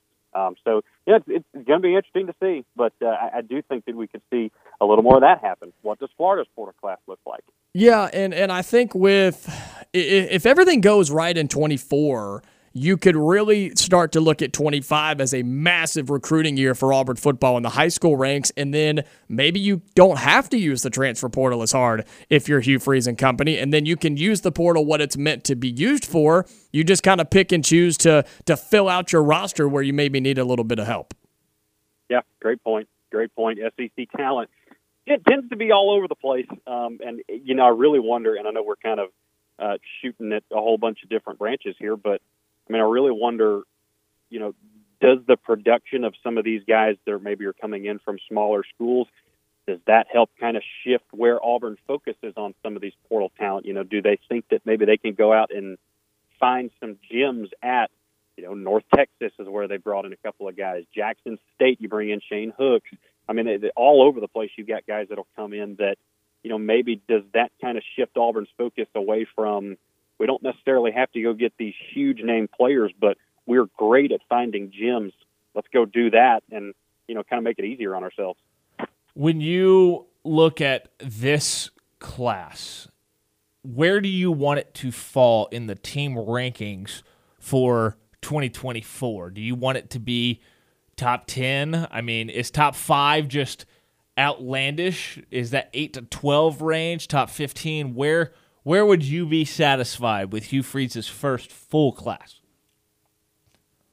So, you know, it's going to be interesting to see. But I do think that we could see a little more of that happen. What does Florida's portal class look like? Yeah, and I think if everything goes right in 24, you could really start to look at 25 as a massive recruiting year for Auburn football in the high school ranks, and then maybe you don't have to use the transfer portal as hard if you're Hugh Freeze and company, and then you can use the portal what it's meant to be used for. You just kind of pick and choose to fill out your roster where you maybe need a little bit of help. Yeah, great point. SEC talent, it tends to be all over the place, and, you know, I really wonder, and I know we're kind of shooting at a whole bunch of different branches here, but I mean, I really wonder, you know, does the production of some of these guys that maybe are coming in from smaller schools, does that help kind of shift where Auburn focuses on some of these portal talent? You know, do they think that maybe they can go out and find some gems at, you know, North Texas is where they brought in a couple of guys. Jackson State, you bring in Shane Hooks. I mean, all over the place you've got guys that will come in that, you know, maybe does that kind of shift Auburn's focus away from, we don't necessarily have to go get these huge name players, but we're great at finding gems. Let's go do that and, you know, kind of make it easier on ourselves. When you look at this class, where do you want it to fall in the team rankings for 2024? Do you want it to be top 10? I mean, is top 5 just outlandish? Is that 8 to 12 range, top 15? Where would you be satisfied with Hugh Freeze's first full class?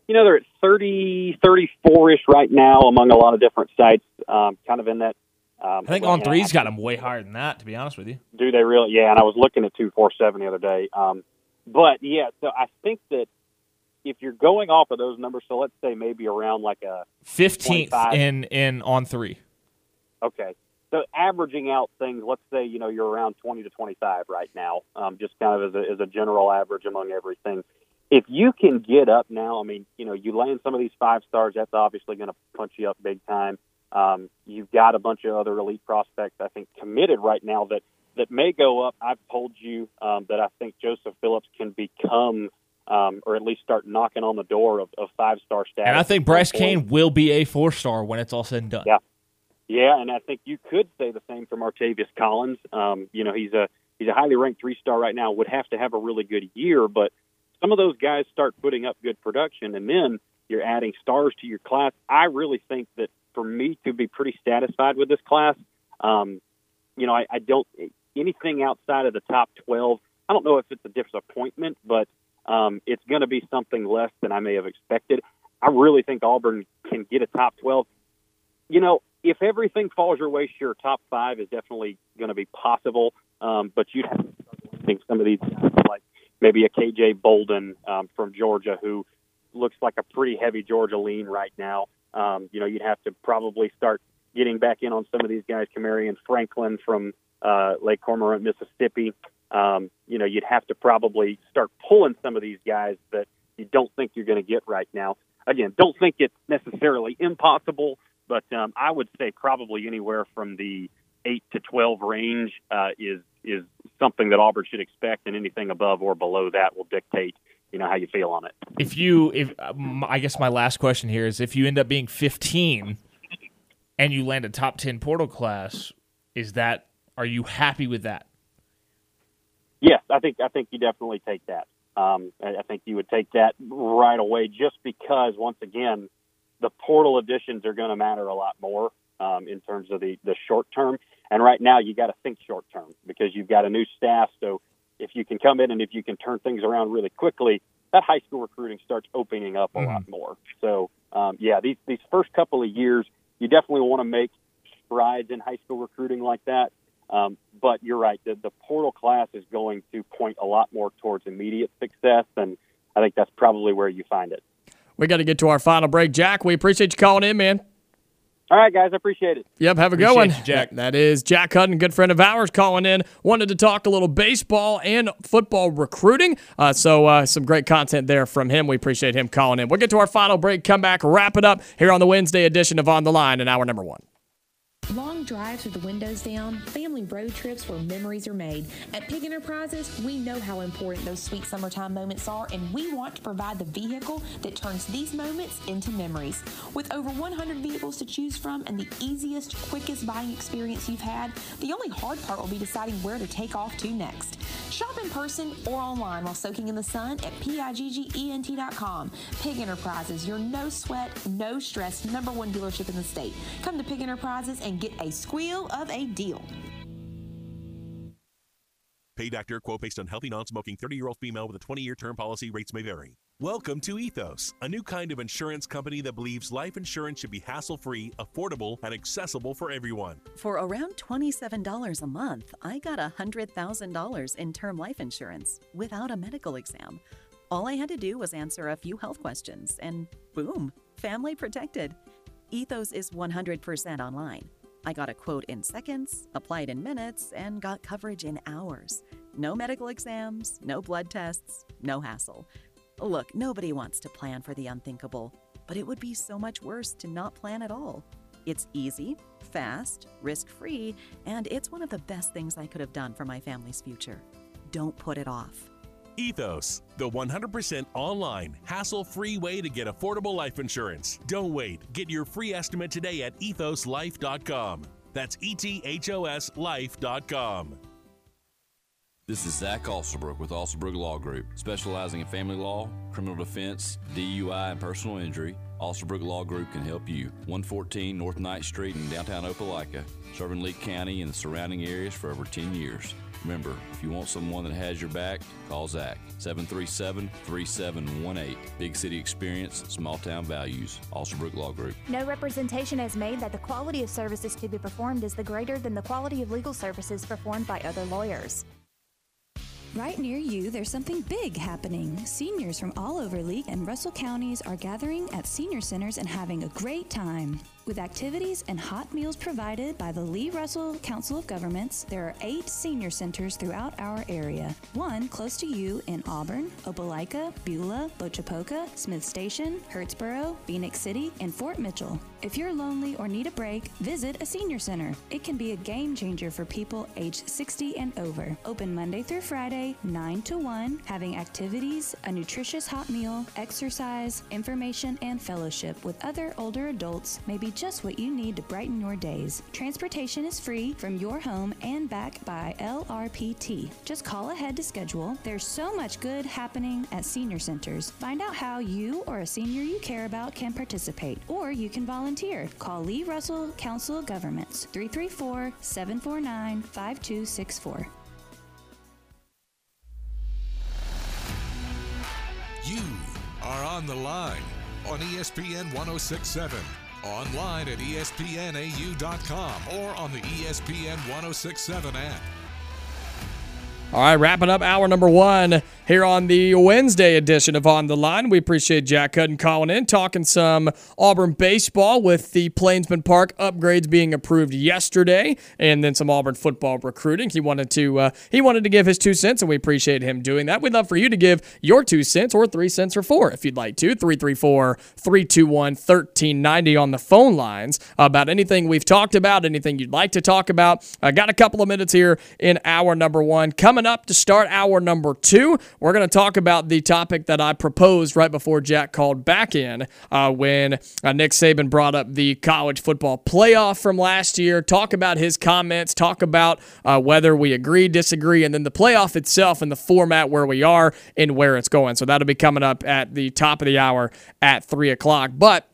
You know, they're at 30, 34-ish right now among a lot of different sites, kind of in that. I think on three's got them way higher than that, to be honest with you. Do they really? Yeah, and I was looking at 247 the other day. But, yeah, so I think that if you're going off of those numbers, so let's say maybe around a 15th on 3. Okay. So averaging out things, let's say, you know, you're around 20 to 25 right now, just kind of as a general average among everything. If you can get up now, I mean, you know, you land some of these five stars, that's obviously going to punch you up big time. You've got a bunch of other elite prospects, I think, committed right now that may go up. I've told you that I think Joseph Phillips can become or at least start knocking on the door of five-star status. And I think Bryce Kane will be a four-star when it's all said and done. Yeah. Yeah, and I think you could say the same for Martavius Collins. You know, he's a highly ranked three-star right now, would have to have a really good year, but some of those guys start putting up good production, and then you're adding stars to your class. I really think that for me to be pretty satisfied with this class, you know, I don't – anything outside of the top 12, I don't know if it's a disappointment, but it's going to be something less than I may have expected. I really think Auburn can get a top 12. You know, if everything falls your way, sure, top five is definitely going to be possible. But you'd have to think some of these guys, like maybe a K.J. Bolden from Georgia, who looks like a pretty heavy Georgia lean right now. You know, you'd have to probably start getting back in on some of these guys, Camarion Franklin from Lake Cormorant, Mississippi. You know, you'd have to probably start pulling some of these guys that you don't think you're going to get right now. Again, don't think it's necessarily impossible. But I would say probably anywhere from the 8 to 12 range is something that Auburn should expect, and anything above or below that will dictate, you know, how you feel on it. I guess my last question here is, if you end up being 15 and you land a top 10 portal class, are you happy with that? Yes, I think you definitely take that. I think you would take that right away, just because, once again, the portal additions are going to matter a lot more in terms of the short term. And right now you got to think short term because you've got a new staff. So if you can come in and if you can turn things around really quickly, that high school recruiting starts opening up a lot more. So, these first couple of years, you definitely want to make strides in high school recruiting like that. But you're right, the portal class is going to point a lot more towards immediate success, and I think that's probably where you find it. We got to get to our final break. Jack, we appreciate you calling in, man. All right, guys. I appreciate it. Yep, have a good one. Appreciate you, Jack. That is Jack Hutton, good friend of ours, calling in. Wanted to talk a little baseball and football recruiting. So some great content there from him. We appreciate him calling in. We'll get to our final break, come back, wrap it up here on the Wednesday edition of On the Line in hour number one. Long drives with the windows down, family road trips where memories are made. At Pig Enterprises, we know how important those sweet summertime moments are, and we want to provide the vehicle that turns these moments into memories. With over 100 vehicles to choose from and the easiest, quickest buying experience you've had, the only hard part will be deciding where to take off to next. Shop in person or online while soaking in the sun at PIGGENT.com. Pig Enterprises, your no sweat, no stress number one dealership in the state. Come to Pig Enterprises and get a squeal of a deal. Paid actor, quote based on healthy, non-smoking 30-year-old female with a 20-year term policy. Rates may vary. Welcome to Ethos, a new kind of insurance company that believes life insurance should be hassle-free, affordable, and accessible for everyone. For around $27 a month, I got $100,000 in term life insurance without a medical exam. All I had to do was answer a few health questions, and boom, family protected. Ethos is 100% online. I got a quote in seconds, applied in minutes, and got coverage in hours. No medical exams, no blood tests, no hassle. Look, nobody wants to plan for the unthinkable, but it would be so much worse to not plan at all. It's easy, fast, risk-free, and it's one of the best things I could have done for my family's future. Don't put it off. Ethos, the 100% online, hassle-free way to get affordable life insurance. Don't wait. Get your free estimate today at ethoslife.com. That's E-T-H-O-S life.com. This is Zach Alsterbrook with Alsterbrook Law Group, specializing in family law, criminal defense, DUI, and personal injury. Alsterbrook Law Group can help you. 114 North Knight Street in downtown Opelika, serving Lee County and the surrounding areas for over 10 years. Remember, if you want someone that has your back, call Zach. 737-3718. Big city experience, small town values. Alsterbrook Law Group. No representation is made that the quality of services to be performed is the greater than the quality of legal services performed by other lawyers. Right near you, there's something big happening. Seniors from all over Lee and Russell counties are gathering at senior centers and having a great time. With activities and hot meals provided by the Lee Russell Council of Governments, there are 8 senior centers throughout our area. One close to you in Auburn, Opelika, Beulah, Bochapoca, Smith Station, Hurtsboro, Phoenix City, and Fort Mitchell. If you're lonely or need a break, visit a senior center. It can be a game changer for people aged 60 and over. Open Monday through Friday, 9 to 1, having activities, a nutritious hot meal, exercise, information, and fellowship with other older adults may be just what you need to brighten your days. Transportation is free from your home and back by LRPT. Just call ahead to schedule. There's so much good happening at senior centers. Find out how you or a senior you care about can participate, or you can volunteer. Call Lee Russell Council of Governments, 334-749-5264. You are on the line on ESPN 106.7. Online at ESPNAU.com or on the ESPN 106.7 app. All right, wrapping up hour number 1 here on the Wednesday edition of On the Line. We appreciate Jack Hutton calling in, talking some Auburn baseball with the Plainsman Park upgrades being approved yesterday, and then some Auburn football recruiting. He wanted to give his 2 cents, and we appreciate him doing that. We'd love for you to give your 2 cents or 3 cents or 4 if you'd like to. 334-321-1390 on the phone lines about anything we've talked about, anything you'd like to talk about. I got a couple of minutes here in hour number 1. Coming up to start hour number 2. We're going to talk about the topic that I proposed right before Jack called back in when Nick Saban brought up the college football playoff from last year. Talk about his comments. Talk about whether we agree, disagree, and then the playoff itself and the format where we are and where it's going. So that'll be coming up at the top of the hour at 3 o'clock. But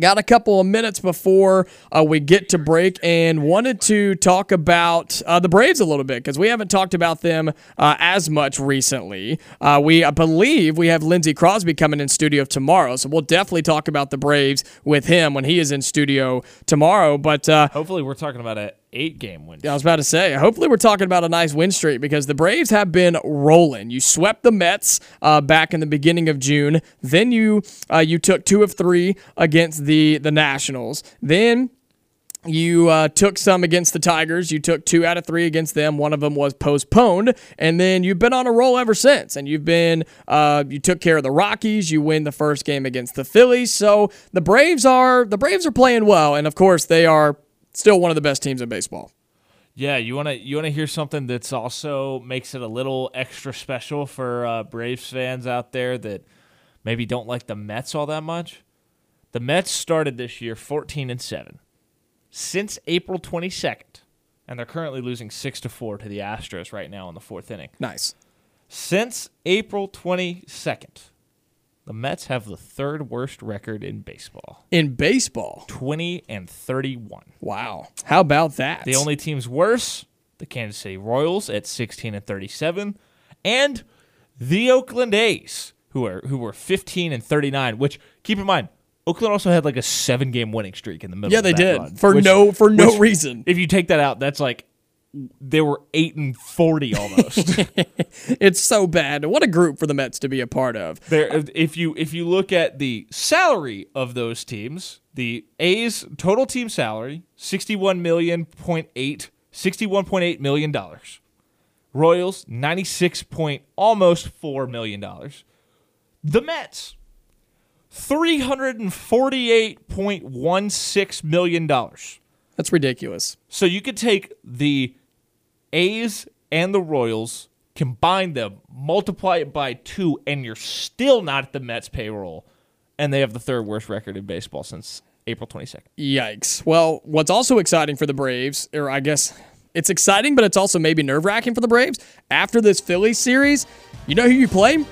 got a couple of minutes before we get to break, and wanted to talk about the Braves a little bit because we haven't talked about them as much recently. I believe we have Lindsey Crosby coming in studio tomorrow, so we'll definitely talk about the Braves with him when he is in studio tomorrow. But hopefully we're talking about it. 8-game win streak. I was about to say, hopefully we're talking about a nice win streak because the Braves have been rolling. You swept the Mets back in the beginning of June. Then you took 2 of 3 against the Nationals. Then you took some against the Tigers. You took 2 out of 3 against them. One of them was postponed. And then you've been on a roll ever since. And you've been, you took care of the Rockies. You win the first game against the Phillies. So the Braves are playing well. And of course they are still one of the best teams in baseball. Yeah, you want to hear something that's also makes it a little extra special for Braves fans out there that maybe don't like the Mets all that much. The Mets started this year 14-7 since April 22nd, and they're currently losing 6-4 to the Astros right now in the 4th inning. Nice. Since April 22nd, the Mets have the 3rd worst record in baseball. 20-31. Wow. How about that? The only teams worse, the Kansas City Royals at 16-37, and the Oakland A's, who were 15-39, which, keep in mind, Oakland also had like a 7-game winning streak in the middle of that. Yeah, they did. Run, for no reason. If you take that out, that's like they were 8-40 almost. It's so bad. What a group for the Mets to be a part of. If you look at the salary of those teams, the A's total team salary, $61.8 million. Royals, almost $4 million. The Mets, $348.16 million. That's ridiculous. So you could take the A's and the Royals, combine them, multiply it by 2, and you're still not at the Mets' payroll, and they have the 3rd worst record in baseball since April 22nd. Yikes. Well, what's also exciting for the Braves, or I guess it's exciting, but it's also maybe nerve-wracking for the Braves, after this Phillies series, you know who you play?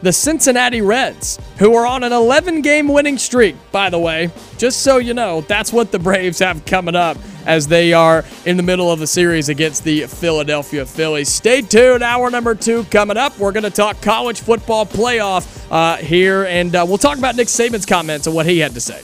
The Cincinnati Reds, who are on an 11-game winning streak, by the way. Just so you know, that's what the Braves have coming up as they are in the middle of a series against the Philadelphia Phillies. Stay tuned. Hour number 2 coming up. We're going to talk college football playoff here, and we'll talk about Nick Saban's comments and what he had to say.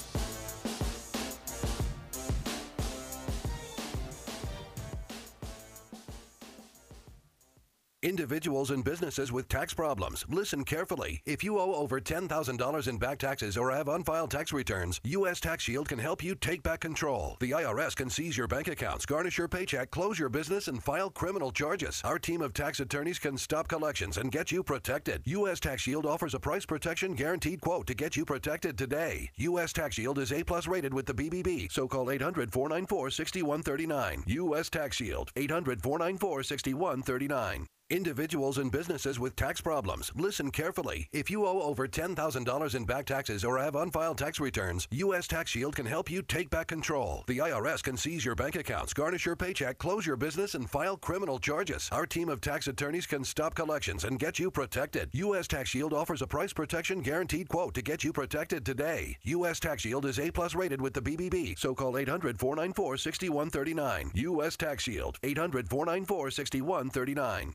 Individuals and businesses with tax problems, listen carefully. If you owe over $10,000 in back taxes or have unfiled tax returns, U.S. Tax Shield can help you take back control. The IRS can seize your bank accounts, garnish your paycheck, close your business, and file criminal charges. Our team of tax attorneys can stop collections and get you protected. U.S. Tax Shield offers a price protection guaranteed quote to get you protected today. U.S. Tax Shield is A-plus rated with the BBB, so call 800-494-6139. U.S. Tax Shield, 800-494-6139. Individuals and businesses with tax problems, listen carefully. If you owe over $10,000 in back taxes or have unfiled tax returns, U.S. Tax Shield can help you take back control. The IRS can seize your bank accounts, garnish your paycheck, close your business, and file criminal charges. Our team of tax attorneys can stop collections and get you protected. U.S. Tax Shield offers a price protection guaranteed quote to get you protected today. U.S. Tax Shield is A-plus rated with the BBB, so call 800-494-6139. U.S. Tax Shield, 800-494-6139.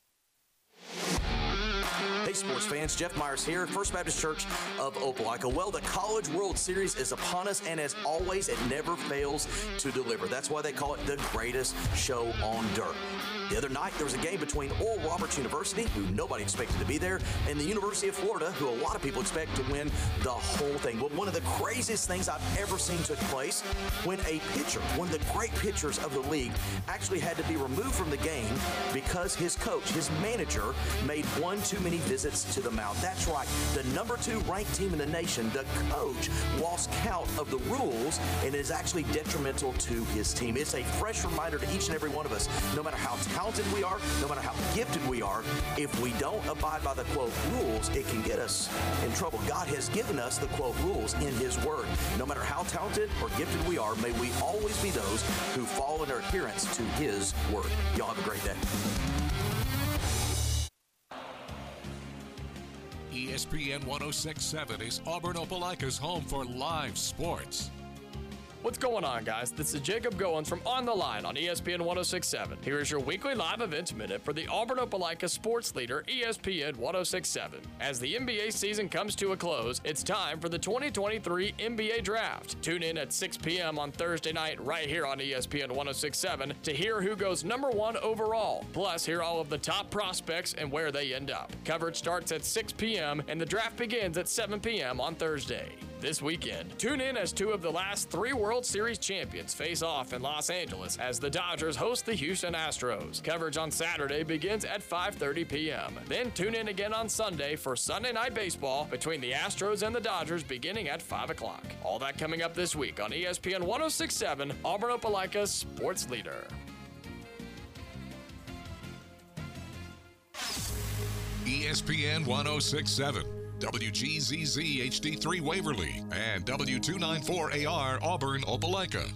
Hey sports fans, Jeff Myers here, First Baptist Church of Opelika. Well, the College World Series is upon us, and as always, it never fails to deliver. That's why they call it the greatest show on dirt. The other night, there was a game between Oral Roberts University, who nobody expected to be there, and the University of Florida, who a lot of people expect to win the whole thing. But one of the craziest things I've ever seen took place when a pitcher, one of the great pitchers of the league, actually had to be removed from the game because his coach, his manager, made one too many visits to the mound. That's right. The number 2 ranked team in the nation, the coach, lost count of the rules and is actually detrimental to his team. It's a fresh reminder to each and every one of us, no matter how talented we are, no matter how gifted we are, if we don't abide by the quote rules, it can get us in trouble. God has given us the quote rules in his word. No matter how talented or gifted we are, may we always be those who follow in our adherence to his word. Y'all have a great day. ESPN 106.7 is Auburn Opelika's home for live sports. What's going on, guys? This is Jacob Goins from On the Line on ESPN 106.7. Here is your weekly live events minute for the Auburn Opelika sports leader, ESPN 106.7. As the NBA season comes to a close, it's time for the 2023 NBA Draft. Tune in at 6 p.m. on Thursday night right here on ESPN 106.7 to hear who goes number 1 overall. Plus, hear all of the top prospects and where they end up. Coverage starts at 6 p.m. and the draft begins at 7 p.m. on Thursday. This weekend, tune in as 2 of the last 3 World Series champions face off in Los Angeles as the Dodgers host the Houston Astros. Coverage on Saturday begins at 5:30 p.m. Then tune in again on Sunday for Sunday Night Baseball between the Astros and the Dodgers beginning at 5 o'clock. All that coming up this week on ESPN 106.7, Auburn Opelika's sports leader. ESPN 106.7. WGZZ HD3 Waverly and W294AR Auburn Opelika.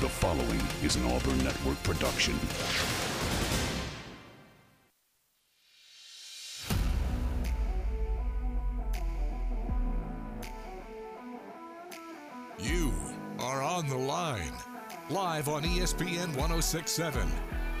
The following is an Auburn Network production. You are on the line. live on ESPN 106.7.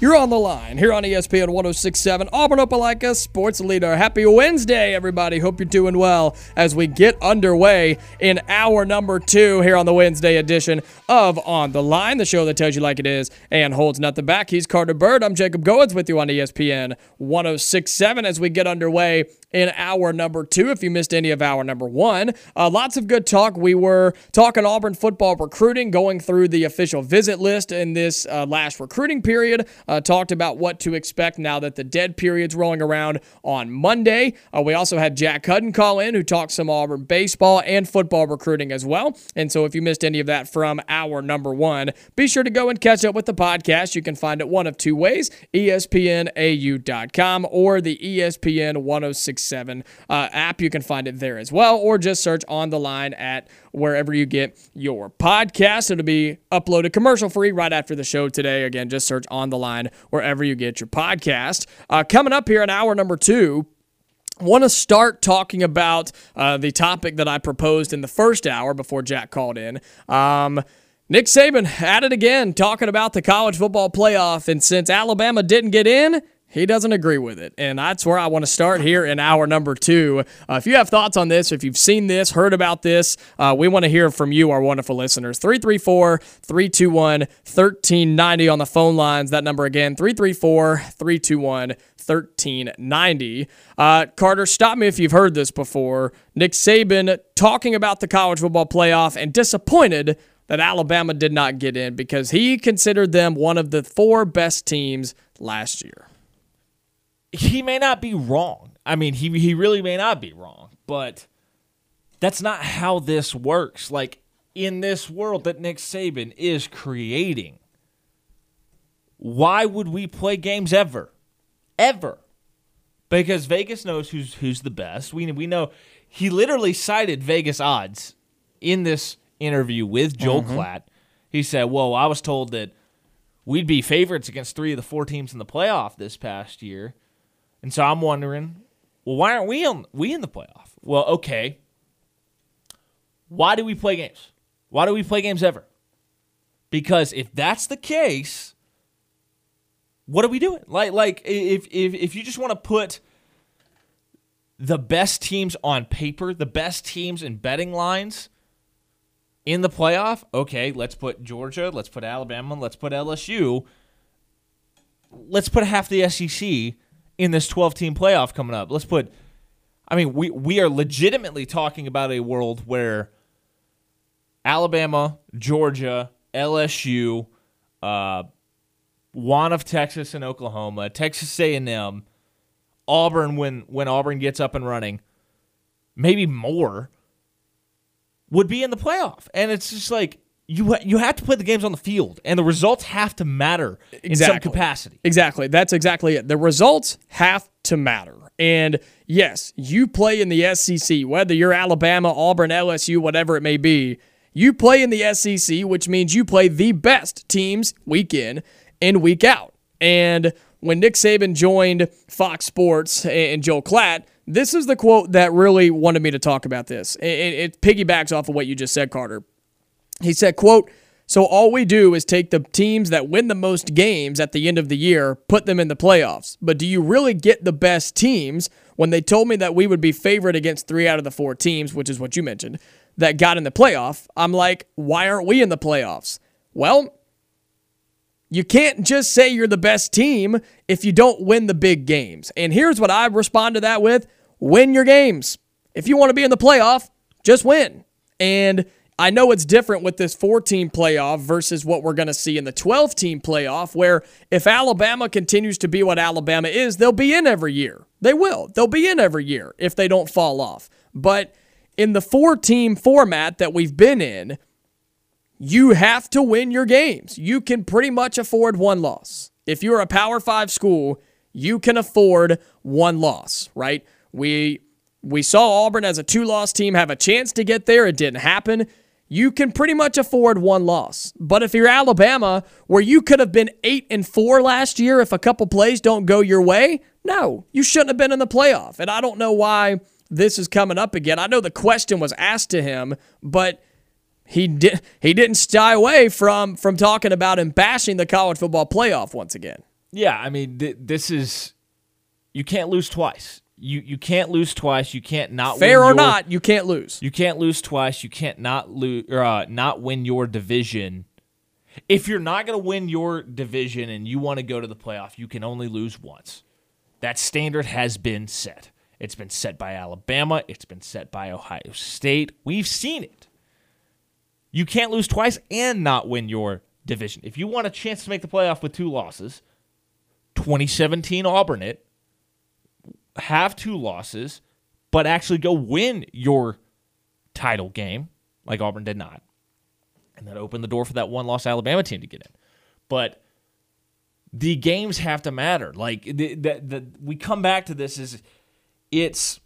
You're on the line here on ESPN 106.7, Auburn Opelika sports leader. Happy Wednesday, everybody. Hope you're doing well as we get underway in hour number 2 here on the Wednesday edition of On the Line, the show that tells you like it is and holds nothing back. He's Carter Byrd. I'm Jacob Goins with you on ESPN 106.7 as we get underway in hour number 2, if you missed any of hour number 1. Lots of good talk. We were talking Auburn football recruiting, going through the official visit list in this last recruiting period. Talked about what to expect now that the dead period's rolling around on Monday. We also had Jack Hutton call in, who talked some Auburn baseball and football recruiting as well. And so if you missed any of that from hour number 1, be sure to go and catch up with the podcast. You can find it one of two ways, ESPNAU.com or the ESPN 106.7 app. You can find it there as well, or just search On the Line at wherever you get your podcast. It'll be uploaded commercial-free right after the show today. Again, just search On the Line wherever you get your podcast. Coming up here in hour number 2, I want to start talking about the topic that I proposed in the first hour before Jack called in. Nick Saban at it again, talking about the college football playoff, and since Alabama didn't get in, he doesn't agree with it, and that's where I want to start here in hour number 2. If you have thoughts on this, if you've seen this, heard about this, we want to hear from you, our wonderful listeners. 334-321-1390 on the phone lines. That number again, 334-321-1390. Carter, stop me if you've heard this before. Nick Saban talking about the college football playoff and disappointed that Alabama did not get in because he considered them one of the 4 best teams last year. He may not be wrong. I mean, he really may not be wrong, but that's not how this works. Like, in this world that Nick Saban is creating, why would we play games ever? Ever. Because Vegas knows who's the best. We know. He literally cited Vegas odds in this interview with Joel Klatt. He said, "Whoa, I was told that we'd be favorites against 3 of the 4 teams in the playoff this past year. And so I'm wondering, well, why aren't we in the playoff?" Well, okay. Why do we play games? Why do we play games ever? Because if that's the case, what are we doing? Like if you just want to put the best teams on paper, the best teams in betting lines in the playoff, okay, let's put Georgia, let's put Alabama, let's put LSU, let's put half the SEC in this 12-team playoff coming up. Let's put, I mean, we are legitimately talking about a world where Alabama, Georgia, LSU, one of Texas and Oklahoma, Texas A&M, Auburn when Auburn gets up and running, maybe more, would be in the playoff. And it's just like, You have to play the games on the field, and the results have to matter in some capacity. Exactly. That's exactly it. The results have to matter. And yes, you play in the SEC, whether you're Alabama, Auburn, LSU, whatever it may be, you play in the SEC, which means you play the best teams week in and week out. And when Nick Saban joined Fox Sports and Joel Klatt, this is the quote that really wanted me to talk about this. It piggybacks off of what you just said, Carter. He said, quote, "So all we do is take the teams that win the most games at the end of the year, put them in the playoffs. But do you really get the best teams when they told me that we would be favored against 3 out of the 4 teams, which is what you mentioned, that got in the playoff? I'm like, why aren't we in the playoffs? Well, you can't just say you're the best team if you don't win the big games. And here's what I respond to that with: win your games. If you want to be in the playoff, just win. And I know it's different with this 4-team playoff versus what we're going to see in the 12-team playoff, where if Alabama continues to be what Alabama is, they'll be in every year. They will. They'll be in every year if they don't fall off. But in the 4-team format that we've been in, you have to win your games. You can pretty much afford one loss. If you're a Power 5 school, you can afford one loss, right? We saw Auburn as a two-loss team have a chance to get there. It didn't happen. You can pretty much afford one loss. But if you're Alabama, where you could have been 8-4 last year if a couple plays don't go your way, no, you shouldn't have been in the playoff. And I don't know why this is coming up again. I know the question was asked to him, but he didn't shy away from talking about and bashing the college football playoff once again. Yeah, I mean, this is – you can't lose twice. You can't lose twice. You can't not win. Fair or not, you can't lose. You can't lose twice. You can't not win your division. If you're not going to win your division and you want to go to the playoff, you can only lose once. That standard has been set. It's been set by Alabama. It's been set by Ohio State. We've seen it. You can't lose twice and not win your division. If you want a chance to make the playoff with two losses, 2017 Auburn it. Have two losses, but actually go win your title game, like Auburn did not. And then open the door for that one-loss Alabama team to get in. But the games have to matter. Like, we come back to this, is it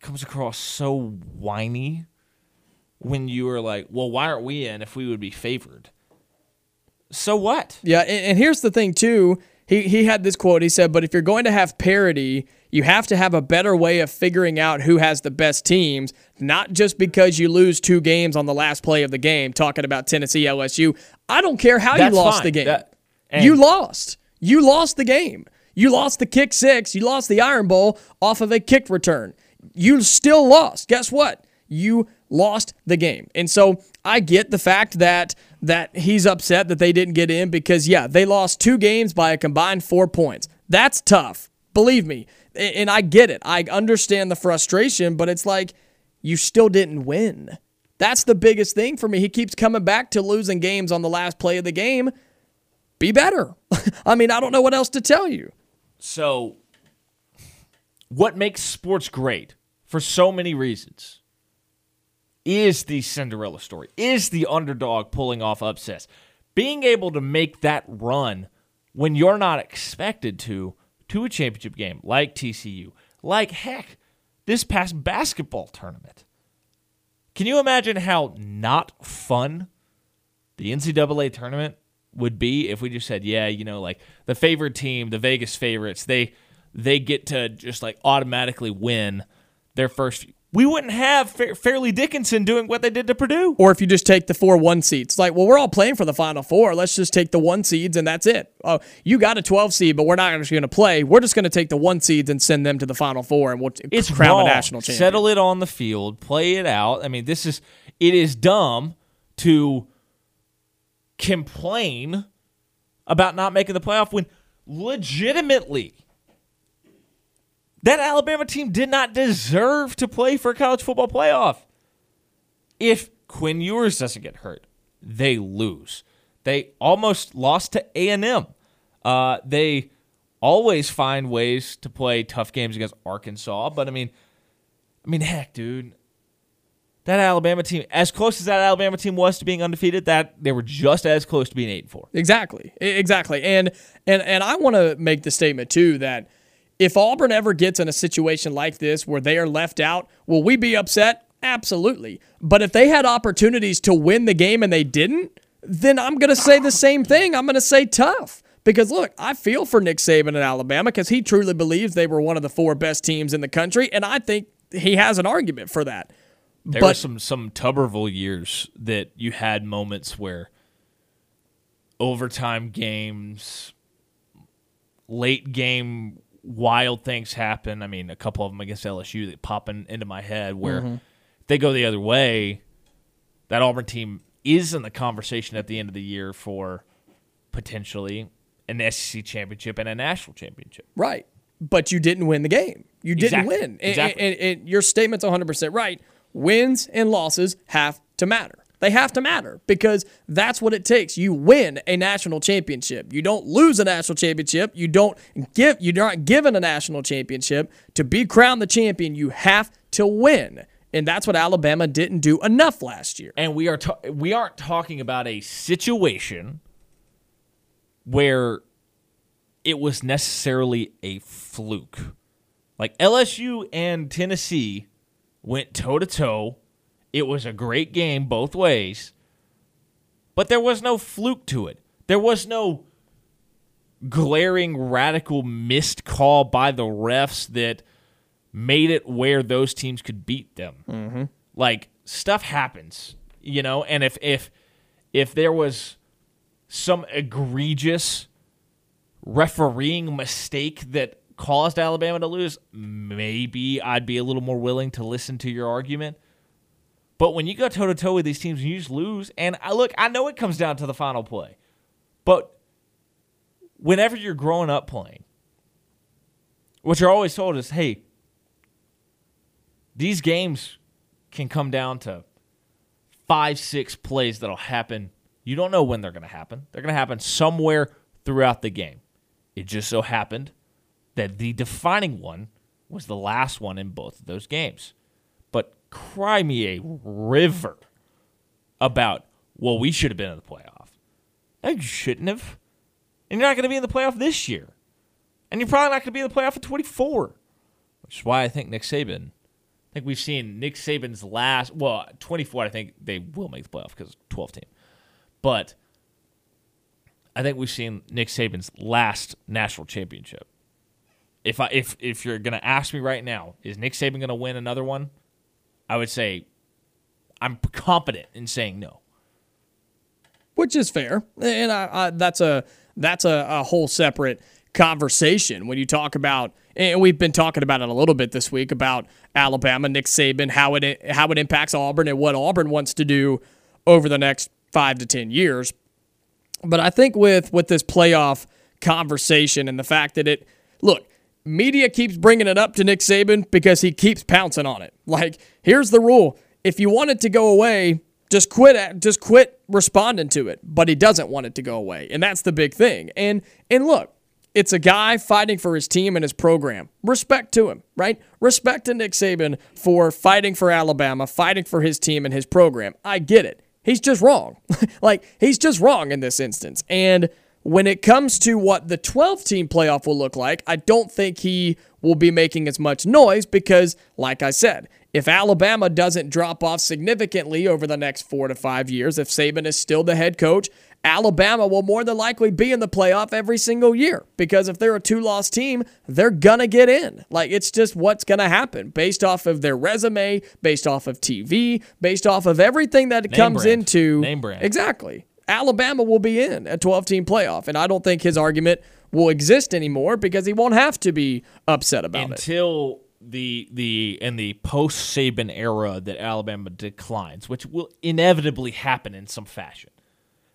comes across so whiny when you are like, well, why aren't we in if we would be favored? So what? Yeah, and here's the thing, too. He had this quote. He said, but if you're going to have parity, you have to have a better way of figuring out who has the best teams, not just because you lose two games on the last play of the game, talking about Tennessee, LSU. I don't care how you lost the game. You lost. You lost the game. You lost the kick six. You lost the Iron Bowl off of a kick return. You still lost. Guess what? You lost the game. And so I get the fact that he's upset that they didn't get in because, yeah, they lost two games by a combined 4 points. That's tough. Believe me. And I get it. I understand the frustration, but it's like you still didn't win. That's the biggest thing for me. He keeps coming back to losing games on the last play of the game. Be better. I mean, I don't know what else to tell you. So what makes sports great for so many reasons is the Cinderella story, is the underdog pulling off upsets. Being able to make that run when you're not expected to a championship game like TCU, like, heck, this past basketball tournament. Can you imagine how not fun the NCAA tournament would be if we just said, yeah, you know, like the favored team, the Vegas favorites, they get to just like automatically win their first few. We wouldn't have Fairleigh Dickinson doing what they did to Purdue. Or if you just take the 4-1 seeds. Like, well, we're all playing for the Final Four. Let's just take the 1 seeds and that's it. Oh, you got a 12 seed, but we're not actually going to play. We're just going to take the 1 seeds and send them to the Final Four and we'll crown a national champion. Settle it on the field. Play it out. I mean, it is dumb to complain about not making the playoff when legitimately that Alabama team did not deserve to play for a college football playoff. If Quinn Ewers doesn't get hurt, they lose. They almost lost to A&M. They always find ways to play tough games against Arkansas. But, I mean, heck, dude. That Alabama team, as close as that Alabama team was to being undefeated, that they were just as close to being 8-4. Exactly. And I want to make the statement, too, that if Auburn ever gets in a situation like this where they are left out, will we be upset? Absolutely. But if they had opportunities to win the game and they didn't, then I'm going to say the same thing. I'm going to say tough. Because, look, I feel for Nick Saban in Alabama because he truly believes they were one of the 4 best teams in the country, and I think he has an argument for that. There were some Tuberville years that you had moments where overtime games, late game wild things happen. I mean, a couple of them against LSU that pop into my head where if they go the other way, that Auburn team is in the conversation at the end of the year for potentially an SEC championship and a national championship. Right. But you didn't win the game. You didn't win. Exactly. And your statement's 100% right. Wins and losses have to matter. They have to matter because that's what it takes. You win a national championship. You don't lose a national championship. You're not given a national championship. To be crowned the champion, you have to win. And that's what Alabama didn't do enough last year. And we aren't talking about a situation where it was necessarily a fluke. Like, LSU and Tennessee went toe-to-toe. It was a great game both ways. But there was no fluke to it. There was no glaring, radical missed call by the refs that made it where those teams could beat them. Mm-hmm. Like, stuff happens, you know? And if there was some egregious refereeing mistake that caused Alabama to lose, maybe I'd be a little more willing to listen to your argument. But when you go toe-to-toe with these teams and you just lose, and I know it comes down to the final play, but whenever you're growing up playing, what you're always told is, hey, these games can come down to 5-6 plays that'll happen. You don't know when they're going to happen. They're going to happen somewhere throughout the game. It just so happened that the defining one was the last one in both of those games. But cry me a river about, well, we should have been in the playoff. No, you shouldn't have. And you're not going to be in the playoff this year. And you're probably not going to be in the playoff in 24. Which is why I think we've seen Nick Saban's last, 24, I think they will make the playoff because it's a 12 team. But I think we've seen Nick Saban's last national championship. If you're going to ask me right now, is Nick Saban going to win another one? I would say I'm confident in saying no. Which is fair. And that's a whole separate conversation when you talk about, and we've been talking about it a little bit this week, about Alabama, Nick Saban, how it impacts Auburn and what Auburn wants to do over the next 5 to 10 years. But I think with this playoff conversation and the fact that media keeps bringing it up to Nick Saban because he keeps pouncing on it. Like, here's the rule. If you want it to go away, just quit responding to it. But he doesn't want it to go away, and that's the big thing. And look, it's a guy fighting for his team and his program. Respect to him, right? Respect to Nick Saban for fighting for Alabama, fighting for his team and his program. I get it. He's just wrong. He's just wrong in this instance. And when it comes to what the 12-team playoff will look like, I don't think he will be making as much noise because, like I said, if Alabama doesn't drop off significantly over the next 4 to 5 years, if Saban is still the head coach, Alabama will more than likely be in the playoff every single year because if they're a 2-loss team, they're going to get in. It's just what's going to happen based off of their resume, based off of TV, based off of everything that it comes into. Name brand. Exactly. Alabama will be in a 12-team playoff, and I don't think his argument will exist anymore because he won't have to be upset about it. Until the post-Saban era that Alabama declines, which will inevitably happen in some fashion.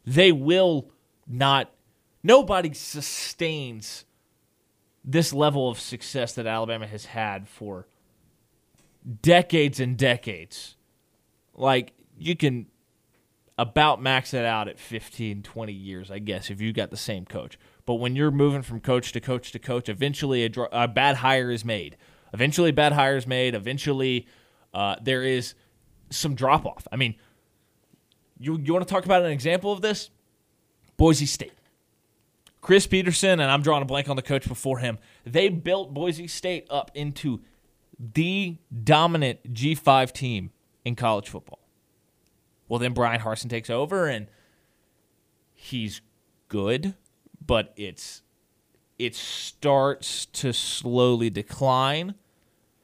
They will not – nobody sustains this level of success that Alabama has had for decades and decades. You can – about max it out at 15, 20 years, I guess, if you got the same coach. But when you're moving from coach to coach to coach, eventually a bad hire is made. Eventually a bad hire is made. Eventually there is some drop-off. I mean, you want to talk about an example of this? Boise State. Chris Peterson, and I'm drawing a blank on the coach before him, they built Boise State up into the dominant G5 team in college football. Well, then Brian Harsin takes over, and he's good, but it starts to slowly decline,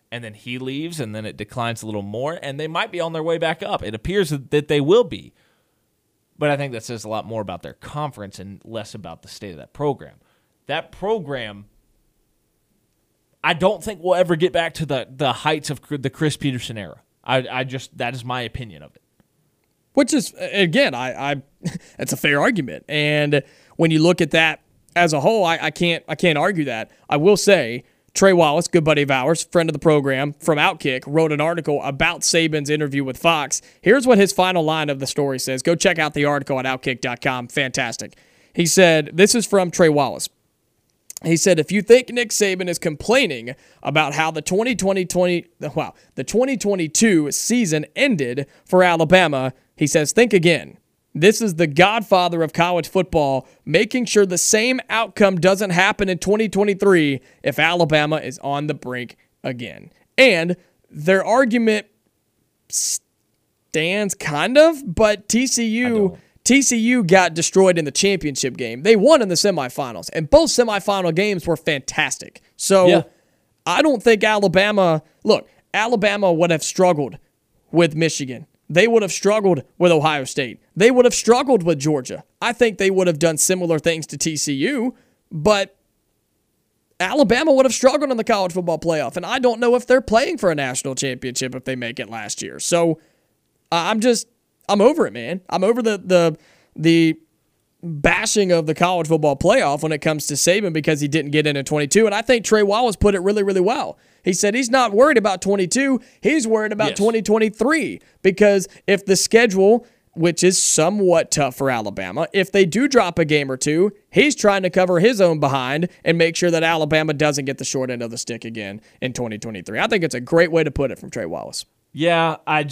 and then he leaves, and then it declines a little more, and they might be on their way back up. It appears that they will be, but I think that says a lot more about their conference and less about the state of that program. That program, I don't think we'll ever get back to the heights of the Chris Peterson era. That is my opinion of it. Which is, again, that's a fair argument. And when you look at that as a whole, I can't argue that. I will say Trey Wallace, good buddy of ours, friend of the program from Outkick, wrote an article about Saban's interview with Fox. Here's what his final line of the story says. Go check out the article at Outkick.com. Fantastic. He said, this is from Trey Wallace. He said, if you think Nick Saban is complaining about how the 2022 season ended for Alabama, he says, think again. This is the godfather of college football, making sure the same outcome doesn't happen in 2023 if Alabama is on the brink again. And their argument stands kind of, but TCU got destroyed in the championship game. They won in the semifinals, and both semifinal games were fantastic. So yeah. I don't think Alabama would have struggled with Michigan. They would have struggled with Ohio State. They would have struggled with Georgia. I think they would have done similar things to TCU, but Alabama would have struggled in the college football playoff, and I don't know if they're playing for a national championship if they make it last year. So I'm over it, man. I'm over the bashing of the college football playoff when it comes to Saban because he didn't get in at 22, and I think Trey Wallace put it really, really well. He said he's not worried about 22. He's worried about 2023 because if the schedule, which is somewhat tough for Alabama, if they do drop a game or two, he's trying to cover his own behind and make sure that Alabama doesn't get the short end of the stick again in 2023. I think it's a great way to put it from Trey Wallace. Yeah, I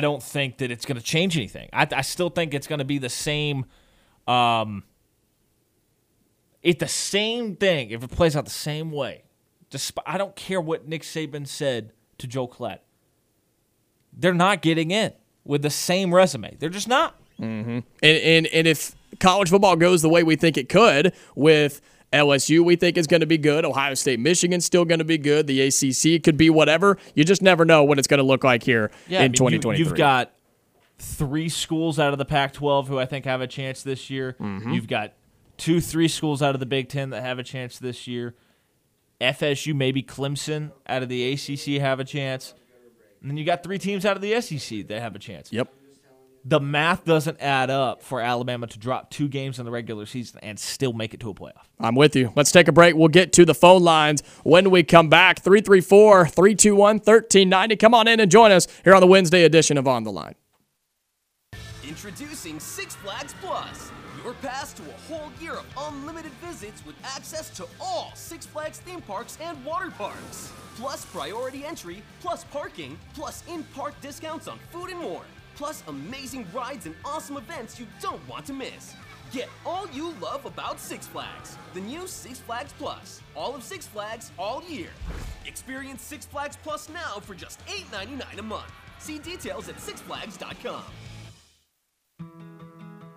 don't think that it's going to change anything. I still think it's going to be the same. It's the same thing if it plays out the same way. I don't care what Nick Saban said to Joe Klatt. They're not getting in with the same resume. They're just not. Mm-hmm. And if college football goes the way we think it could, with LSU we think is going to be good, Ohio State, Michigan's still going to be good, the ACC could be whatever. You just never know what it's going to look like here in 2023. You've got three schools out of the Pac-12 who I think have a chance this year. Mm-hmm. You've got 2-3 schools out of the Big Ten that have a chance this year. FSU, maybe Clemson out of the ACC have a chance. And then you got three teams out of the SEC that have a chance. Yep. The math doesn't add up for Alabama to drop two games in the regular season and still make it to a playoff. I'm with you. Let's take a break. We'll get to the phone lines when we come back. 334-321-1390. Come on in and join us here on the Wednesday edition of On the Line. Introducing Six Flags Plus. Your pass to a whole year of unlimited visits with access to all Six Flags theme parks and water parks. Plus priority entry, plus parking, plus in-park discounts on food and more. Plus amazing rides and awesome events you don't want to miss. Get all you love about Six Flags. The new Six Flags Plus. All of Six Flags all year. Experience Six Flags Plus now for just $8.99 a month. See details at sixflags.com.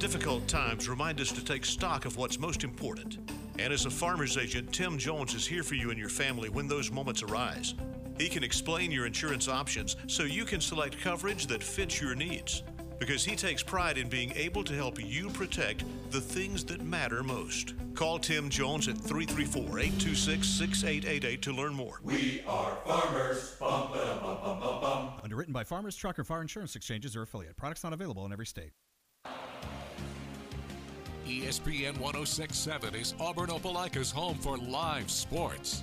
Difficult times remind us to take stock of what's most important. And as a farmer's agent, Tim Jones is here for you and your family when those moments arise. He can explain your insurance options so you can select coverage that fits your needs. Because he takes pride in being able to help you protect the things that matter most. Call Tim Jones at 334-826-6888 to learn more. We are farmers. Bum, ba, bum, bum, bum, bum. Underwritten by Farmers, Truck, or Fire Insurance Exchanges or affiliate. Products not available in every state. ESPN 106.7 is Auburn Opelika's home for live sports.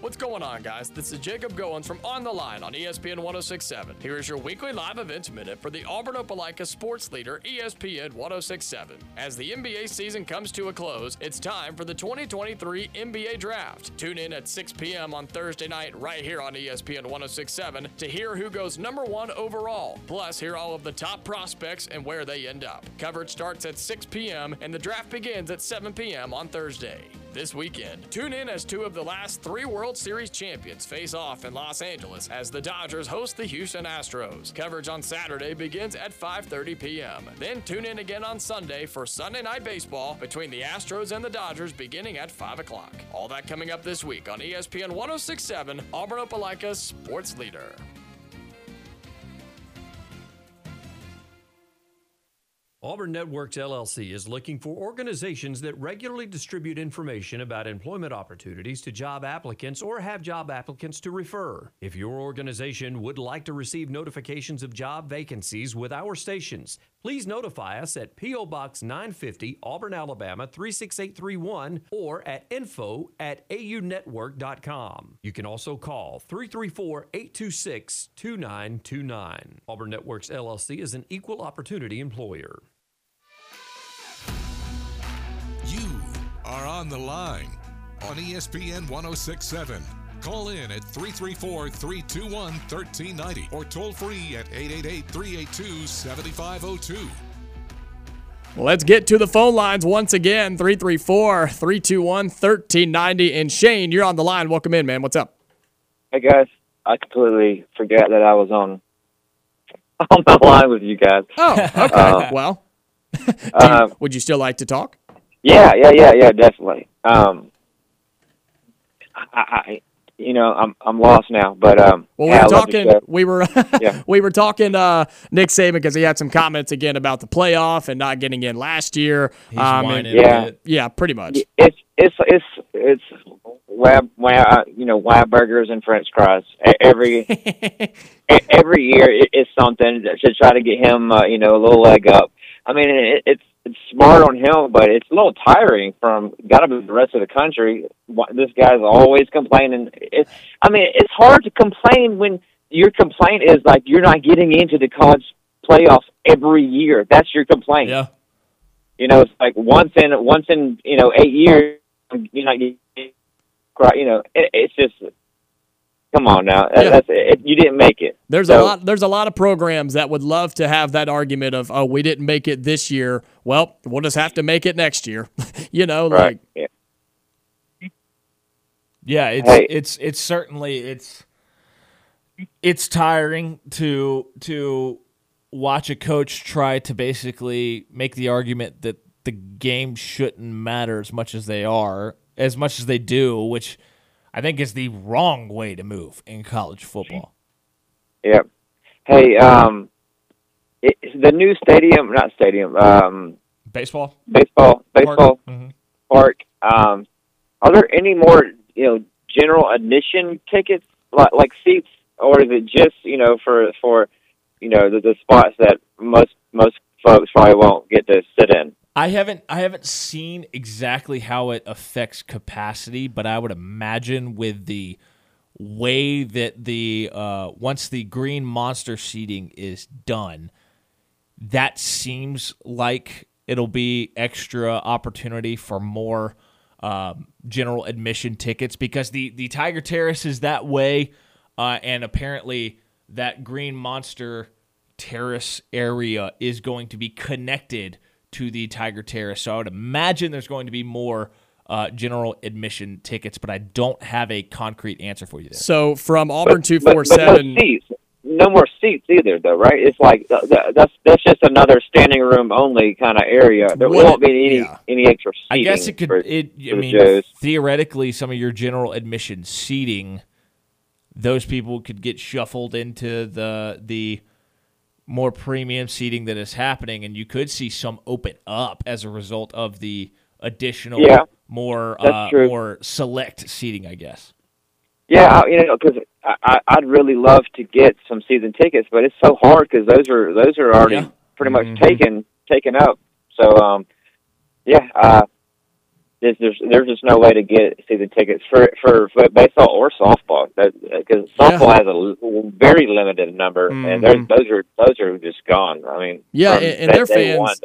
What's going on, guys? This is Jacob Goins from On the Line on ESPN 106.7. Here is your weekly live events minute for the Auburn Opelika sports leader, ESPN 106.7. As the NBA season comes to a close, it's time for the 2023 NBA Draft. Tune in at 6 p.m. on Thursday night right here on ESPN 106.7 to hear who goes #1 overall. Plus, hear all of the top prospects and where they end up. Coverage starts at 6 p.m. and the draft begins at 7 p.m. on Thursday. This weekend, tune in as two of the last three World Series champions face off in Los Angeles as the Dodgers host the Houston Astros. Coverage on Saturday begins at 5:30 p.m. Then tune in again on Sunday for Sunday Night Baseball between the Astros and the Dodgers beginning at 5 o'clock. All that coming up this week on ESPN 106.7, Auburn Opelika's sports leader. Auburn Networks LLC is looking for organizations that regularly distribute information about employment opportunities to job applicants or have job applicants to refer. If your organization would like to receive notifications of job vacancies with our stations, please notify us at P.O. Box 950, Auburn, Alabama 36831 or at info@aunetwork.com. You can also call 334-826-2929. Auburn Networks LLC is an equal opportunity employer. You are on the line on ESPN 106.7. Call in at 334-321-1390 or toll free at 888-382-7502. Well, let's get to the phone lines once again, 334-321-1390. And Shane, you're on the line. Welcome in, man. What's up? Hey, guys. I completely forgot that I was on the line with you guys. Oh, okay. Well, would you still like to talk? Yeah, definitely. I'm lost now, but we were talking Nick Saban because he had some comments again about the playoff and not getting in last year. He's whining a bit. Yeah, pretty much. It's Whab burgers and French fries every year. It's something to try to get him a little leg up. I mean, it's smart on him, but it's a little tiring from got to be the rest of the country. This guy's always complaining. It's hard to complain when your complaint is like you're not getting into the college playoffs every year. That's your complaint. Yeah. It's like once in 8 years, you're not getting. It's just. Come on now, that's it. You didn't make it. There's a lot of programs that would love to have that argument of, oh, we didn't make it this year. Well, we'll just have to make it next year. Right. Like. Yeah, it's certainly tiring to watch a coach try to basically make the argument that the game shouldn't matter as much as they do, which. I think it's the wrong way to move in college football. Yeah. Hey, the new stadium, not stadium. Baseball park. Are there any more general admission tickets like seats, or is it just for the spots that most folks probably won't get to sit in? I haven't seen exactly how it affects capacity, but I would imagine with the way that once the Green Monster seating is done, that seems like it'll be extra opportunity for more general admission tickets because the Tiger Terrace is that way, and apparently that Green Monster Terrace area is going to be connected to the Tiger Terrace. So I would imagine there's going to be more general admission tickets, but I don't have a concrete answer for you there. So from Auburn 247... No more seats either, though, right? It's like that's just another standing room only kind of area. There won't be any extra seating. I guess it could... theoretically, some of your general admission seating, those people could get shuffled into the more premium seating that is happening, and you could see some open up as a result of the additional, more select seating, I guess. Yeah, because I'd really love to get some season tickets, but it's so hard because those are already pretty much taken up. So, there's just no way to get season tickets for baseball or softball because softball has a very limited number, and those are just gone. I mean, and their fans,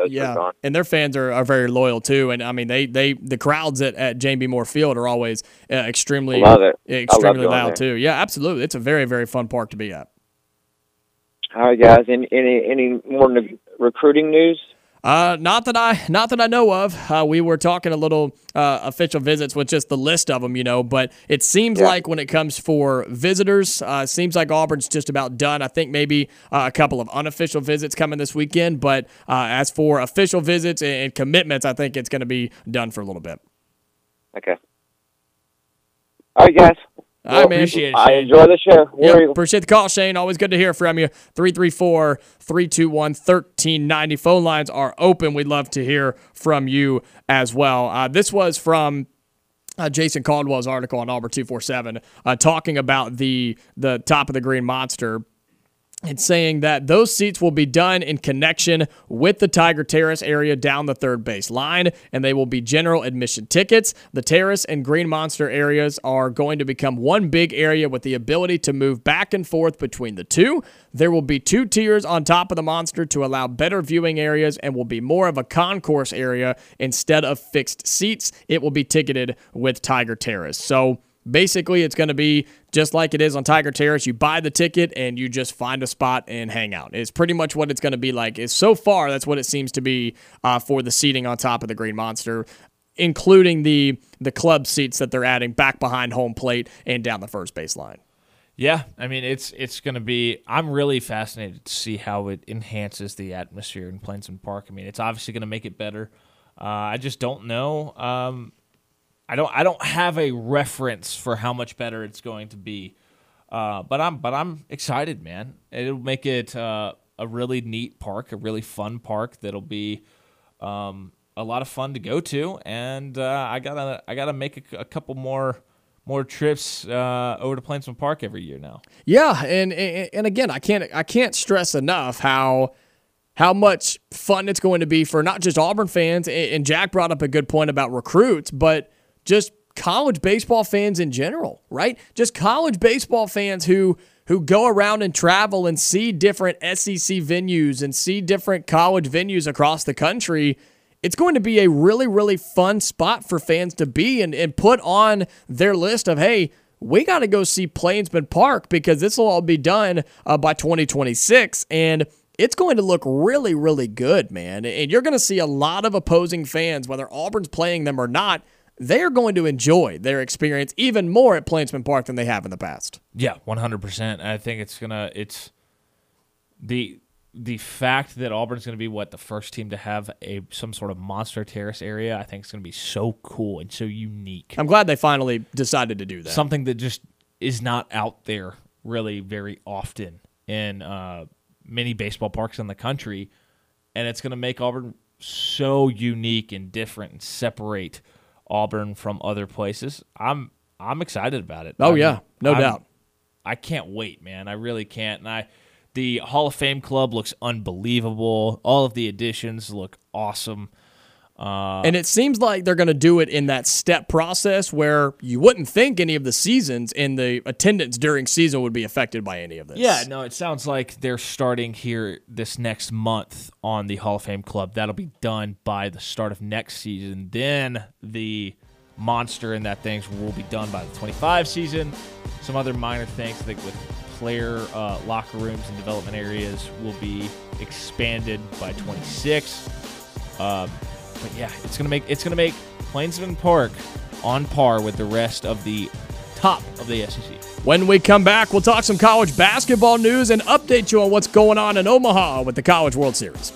and their fans are very loyal too. And I mean, the crowds at James B. Moore Field are always extremely loud too. Yeah, absolutely. It's a very, very fun park to be at. All right, guys. Any more recruiting news? Not that I know of. We were talking a little official visits with just the list of them, but it seems like when it comes for visitors, seems like Auburn's just about done. I think maybe a couple of unofficial visits coming this weekend, but as for official visits and commitments, I think it's going to be done for a little bit. Okay. All right, guys. I appreciate it, Shane. I enjoy the show. Appreciate the call, Shane. Always good to hear from you. 334-321-1390. Phone lines are open. We'd love to hear from you as well. This was from Jason Caldwell's article on Auburn 247 talking about the top of the Green Monster. It's saying that those seats will be done in connection with the Tiger Terrace area down the third base line, and they will be general admission tickets. The Terrace and Green Monster areas are going to become one big area with the ability to move back and forth between the two. There will be two tiers on top of the Monster to allow better viewing areas and will be more of a concourse area instead of fixed seats. It will be ticketed with Tiger Terrace. So basically, it's going to be just like it is on Tiger Terrace. You buy the ticket, and you just find a spot and hang out. It's pretty much what it's going to be like. It's so far, that's what it seems to be for the seating on top of the Green Monster, including the club seats that they're adding back behind home plate and down the first baseline. Yeah, I mean, it's going to be – I'm really fascinated to see how it enhances the atmosphere in Plainsman Park. I mean, it's obviously going to make it better. I just don't know. I don't have a reference for how much better it's going to be, but I'm excited, man. It'll make it a really neat park, a really fun park that'll be a lot of fun to go to. And I gotta make a couple more trips over to Plainsman Park every year now. Yeah, and again, I can't stress enough how much fun it's going to be for not just Auburn fans. And Jack brought up a good point about recruits, but just college baseball fans in general, right? Just college baseball fans who go around and travel and see different SEC venues and see different college venues across the country. It's going to be a really, really fun spot for fans to be and put on their list of, hey, we got to go see Plainsman Park because this will all be done by 2026. And it's going to look really, really good, man. And you're going to see a lot of opposing fans, whether Auburn's playing them or not. They're going to enjoy their experience even more at Plainsman Park than they have in the past. Yeah, 100%. I think it's the fact that Auburn's going to be the first team to have some sort of Monster Terrace area. I think it's going to be so cool and so unique. I'm glad they finally decided to do that. Something that just is not out there really very often in many baseball parks in the country, and it's going to make Auburn so unique and different and separate Auburn from other places. I'm excited about it. Oh, yeah, no doubt. I can't wait, man. I really can't. And the Hall of Fame Club looks unbelievable. All of the additions look awesome. And it seems like they're going to do it in that step process where you wouldn't think any of the seasons and the attendance during season would be affected by any of this. Yeah, no, it sounds like they're starting here this next month on the Hall of Fame Club. That'll be done by the start of next season. Then the Monster and that things will be done by the 25 season. Some other minor things, I think, with player locker rooms and development areas will be expanded by 26. But yeah, it's gonna make Plainsman Park on par with the rest of the top of the SEC. When we come back, we'll talk some college basketball news and update you on what's going on in Omaha with the College World Series.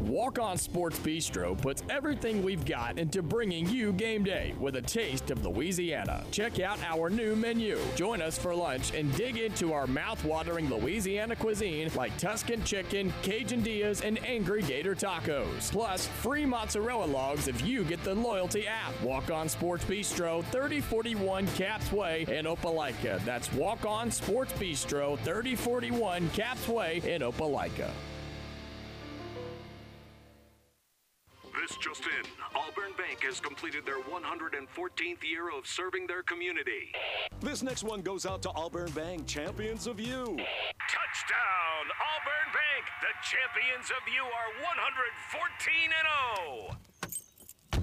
Walk On Sports Bistro puts everything we've got into bringing you game day with a taste of Louisiana. Check out our new menu. Join us for lunch and dig into our mouth-watering Louisiana cuisine like Tuscan chicken, quesadillas, and angry gator tacos. Plus, free mozzarella logs if you get the loyalty app. Walk On Sports Bistro, 3041 Caps Way in Opelika. That's Walk On Sports Bistro, 3041 Caps Way in Opelika. This just in, Auburn Bank has completed their 114th year of serving their community. This next one goes out to Auburn Bank, champions of you. Touchdown, Auburn Bank! The champions of you are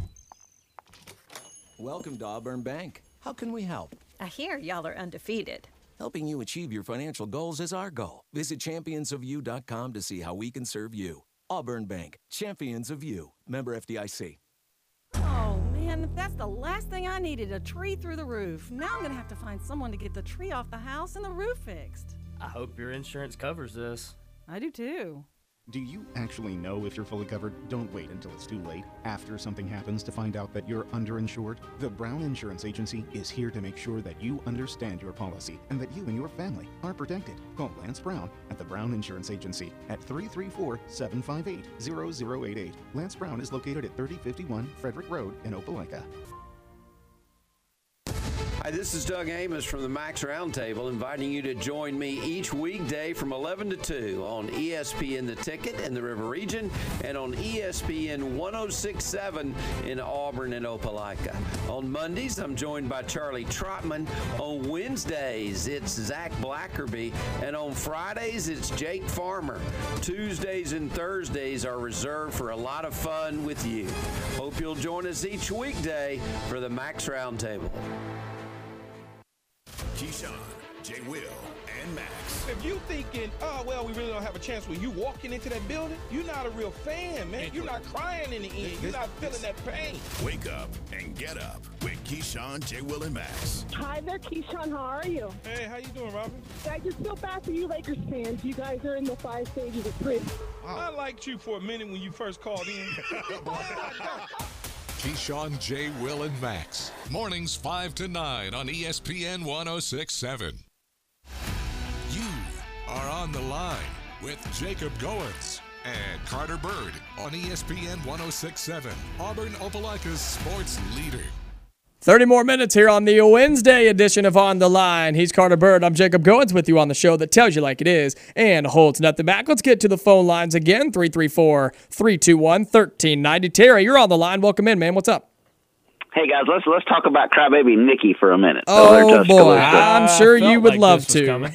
114-0! Welcome to Auburn Bank. How can we help? I hear y'all are undefeated. Helping you achieve your financial goals is our goal. Visit championsofyou.com to see how we can serve you. Auburn Bank, champions of you. Member FDIC. Oh, man, that's the last thing I needed, a tree through the roof. Now I'm going to have to find someone to get the tree off the house and the roof fixed. I hope your insurance covers this. I do, too. Do you actually know if you're fully covered? Don't wait until it's too late after something happens to find out that you're underinsured. The Brown Insurance Agency is here to make sure that you understand your policy and that you and your family are protected. Call Lance Brown at the Brown Insurance Agency at 334-758-0088. Lance Brown is located at 3051 Frederick Road in Opelika. Hi, this is Doug Amos from the Max Roundtable, inviting you to join me each weekday from 11 to 2 on ESPN The Ticket in the River Region and on ESPN 106.7 in Auburn and Opelika. On Mondays, I'm joined by Charlie Trotman. On Wednesdays, it's Zach Blackerby. And on Fridays, it's Jake Farmer. Tuesdays and Thursdays are reserved for a lot of fun with you. Hope you'll join us each weekday for the Max Roundtable. Keyshawn, Jay Will, and Max. If you thinking, oh, well, we really don't have a chance when you walking into that building, you're not a real fan, man. You're not crying in the end. You're not feeling that pain. Wake up and get up with Keyshawn, Jay Will, and Max. Hi there, Keyshawn. How are you? Hey, how you doing, Robin? I just feel bad for you Lakers fans. You guys are in the 5 stages of prison. Wow. I liked you for a minute when you first called in. Keyshawn, J. Will, and Max. Mornings 5 to 9 on ESPN 106.7. You are on the line with Jacob Goins and Carter Byrd on ESPN 106.7, Auburn Opelika's sports leader. 30 more minutes here on the Wednesday edition of On the Line. He's Carter Byrd. I'm Jacob Goins with you on the show that tells you like it is and holds nothing back. Let's get to the phone lines again, 334-321-1390. Terry, you're on the line. Welcome in, man. What's up? Hey, guys, let's talk about Crybaby Nikki for a minute. Oh, boy, I'm sure you would love to. And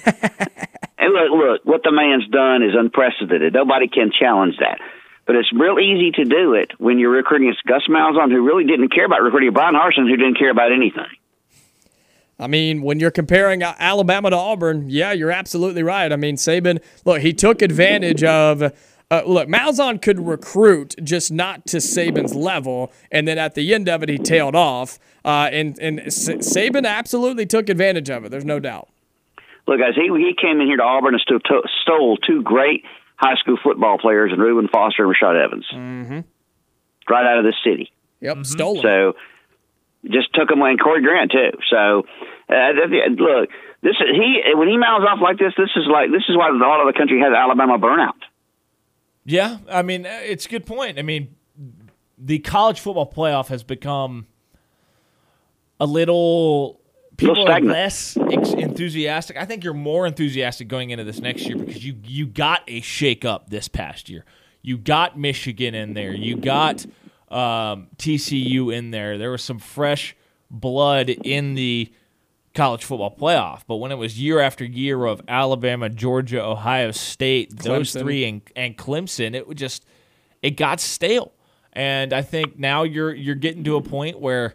look, what the man's done is unprecedented. Nobody can challenge that. But it's real easy to do it when you're recruiting Gus Malzahn, who really didn't care about recruiting Brian Harsin, who didn't care about anything. I mean, when you're comparing Alabama to Auburn, yeah, you're absolutely right. I mean, Saban, look, he took advantage of look, Malzahn could recruit, just not to Saban's level, and then at the end of it, he tailed off. And Saban absolutely took advantage of it. There's no doubt. Look, guys, he came in here to Auburn and stole two great high school football players and Reuben Foster and Rashad Evans. Mm-hmm. Right out of the city. Yep, stolen. So just took them away, and Corey Grant too. So look, when he mouths off like this, this is why a lot of the country has Alabama burnout. Yeah, I mean, it's a good point. I mean, the college football playoff has become a little people are less enthusiastic. I think you're more enthusiastic going into this next year because you got a shakeup this past year. You got Michigan in there. You got TCU in there. There was some fresh blood in the college football playoff. But when it was year after year of Alabama, Georgia, Ohio State, those three, and Clemson, it got stale. And I think now you're getting to a point where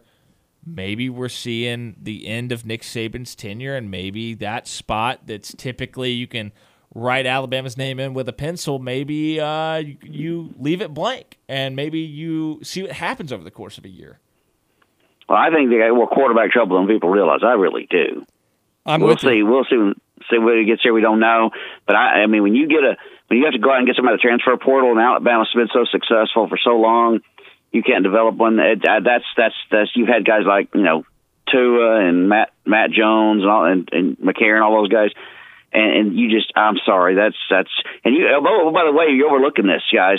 maybe we're seeing the end of Nick Saban's tenure, and maybe that spot that's typically you can write Alabama's name in with a pencil, maybe you leave it blank, and maybe you see what happens over the course of a year. Well, I think they got more quarterback trouble than people realize. I really do. We'll see. We'll see when it gets here. We don't know, but I mean, when you have to go out and get somebody to transfer portal, and Alabama's been so successful for so long. You can't develop one. That's you've had guys like Tua and Matt Jones and McCarron, all those guys, and you just I'm sorry that's and you. Oh, by the way, you're overlooking this, guys.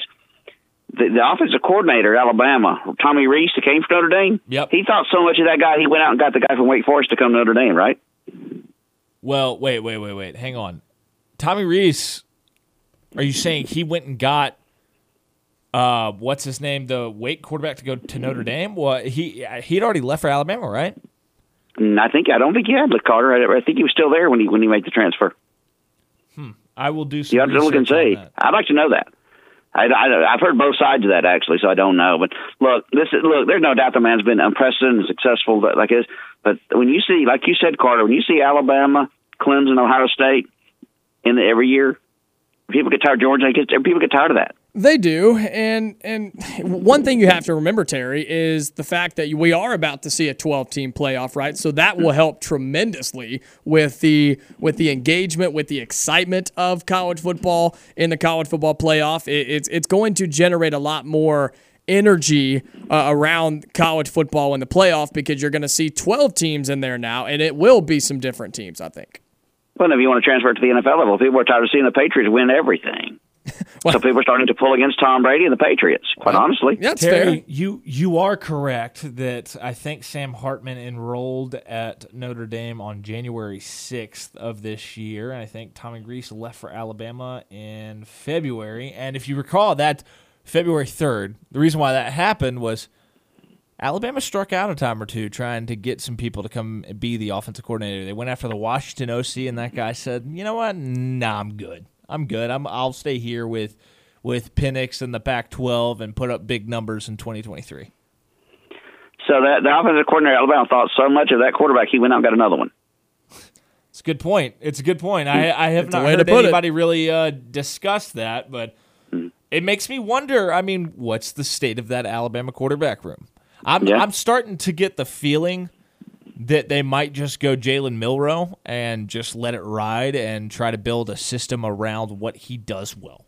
The offensive coordinator at Alabama, Tommy Reese, that came from Notre Dame. Yep. He thought so much of that guy, he went out and got the guy from Wake Forest to come to Notre Dame, right? Well, wait, hang on. Tommy Reese, are you saying he went and got? What's his name? The Wake quarterback to go to Notre Dame. Well, he'd already left for Alabama, right? I don't think he had Carter. I think he was still there when he made the transfer. I will do some. You have to look and see. I'd like to know that. I've heard both sides of that actually, so I don't know. But look. There's no doubt the man's been unprecedented and successful like this. But when you see, like you said, Carter, when you see Alabama, Clemson, Ohio State in every year, people get tired. Georgia, people get tired of that. They do, and one thing you have to remember, Terry, is the fact that we are about to see a 12-team playoff, right? So that will help tremendously with the engagement, with the excitement of college football in the college football playoff. It's going to generate a lot more energy around college football in the playoff because you're going to see 12 teams in there now, and it will be some different teams, I think. Well, if you want to transfer it to the NFL level, people are tired of seeing the Patriots win everything. Well, so people are starting to pull against Tom Brady and the Patriots, quite honestly. That's Terry, fair. You are correct that I think Sam Hartman enrolled at Notre Dame on January 6th of this year, and I think Tommy Grease left for Alabama in February. And if you recall, that February 3rd, the reason why that happened was Alabama struck out a time or two trying to get some people to come be the offensive coordinator. They went after the Washington OC, and that guy said, you know what, nah, I'm good. I'll stay here with Penix and the Pac-12 and put up big numbers in 2023. So the offensive coordinator at Alabama thought so much of that quarterback, he went out and got another one. It's a good point. I have not heard anybody really discuss that, but it makes me wonder, I mean, what's the state of that Alabama quarterback room? I'm starting to get the feeling that they might just go Jalen Milroe and just let it ride and try to build a system around what he does well.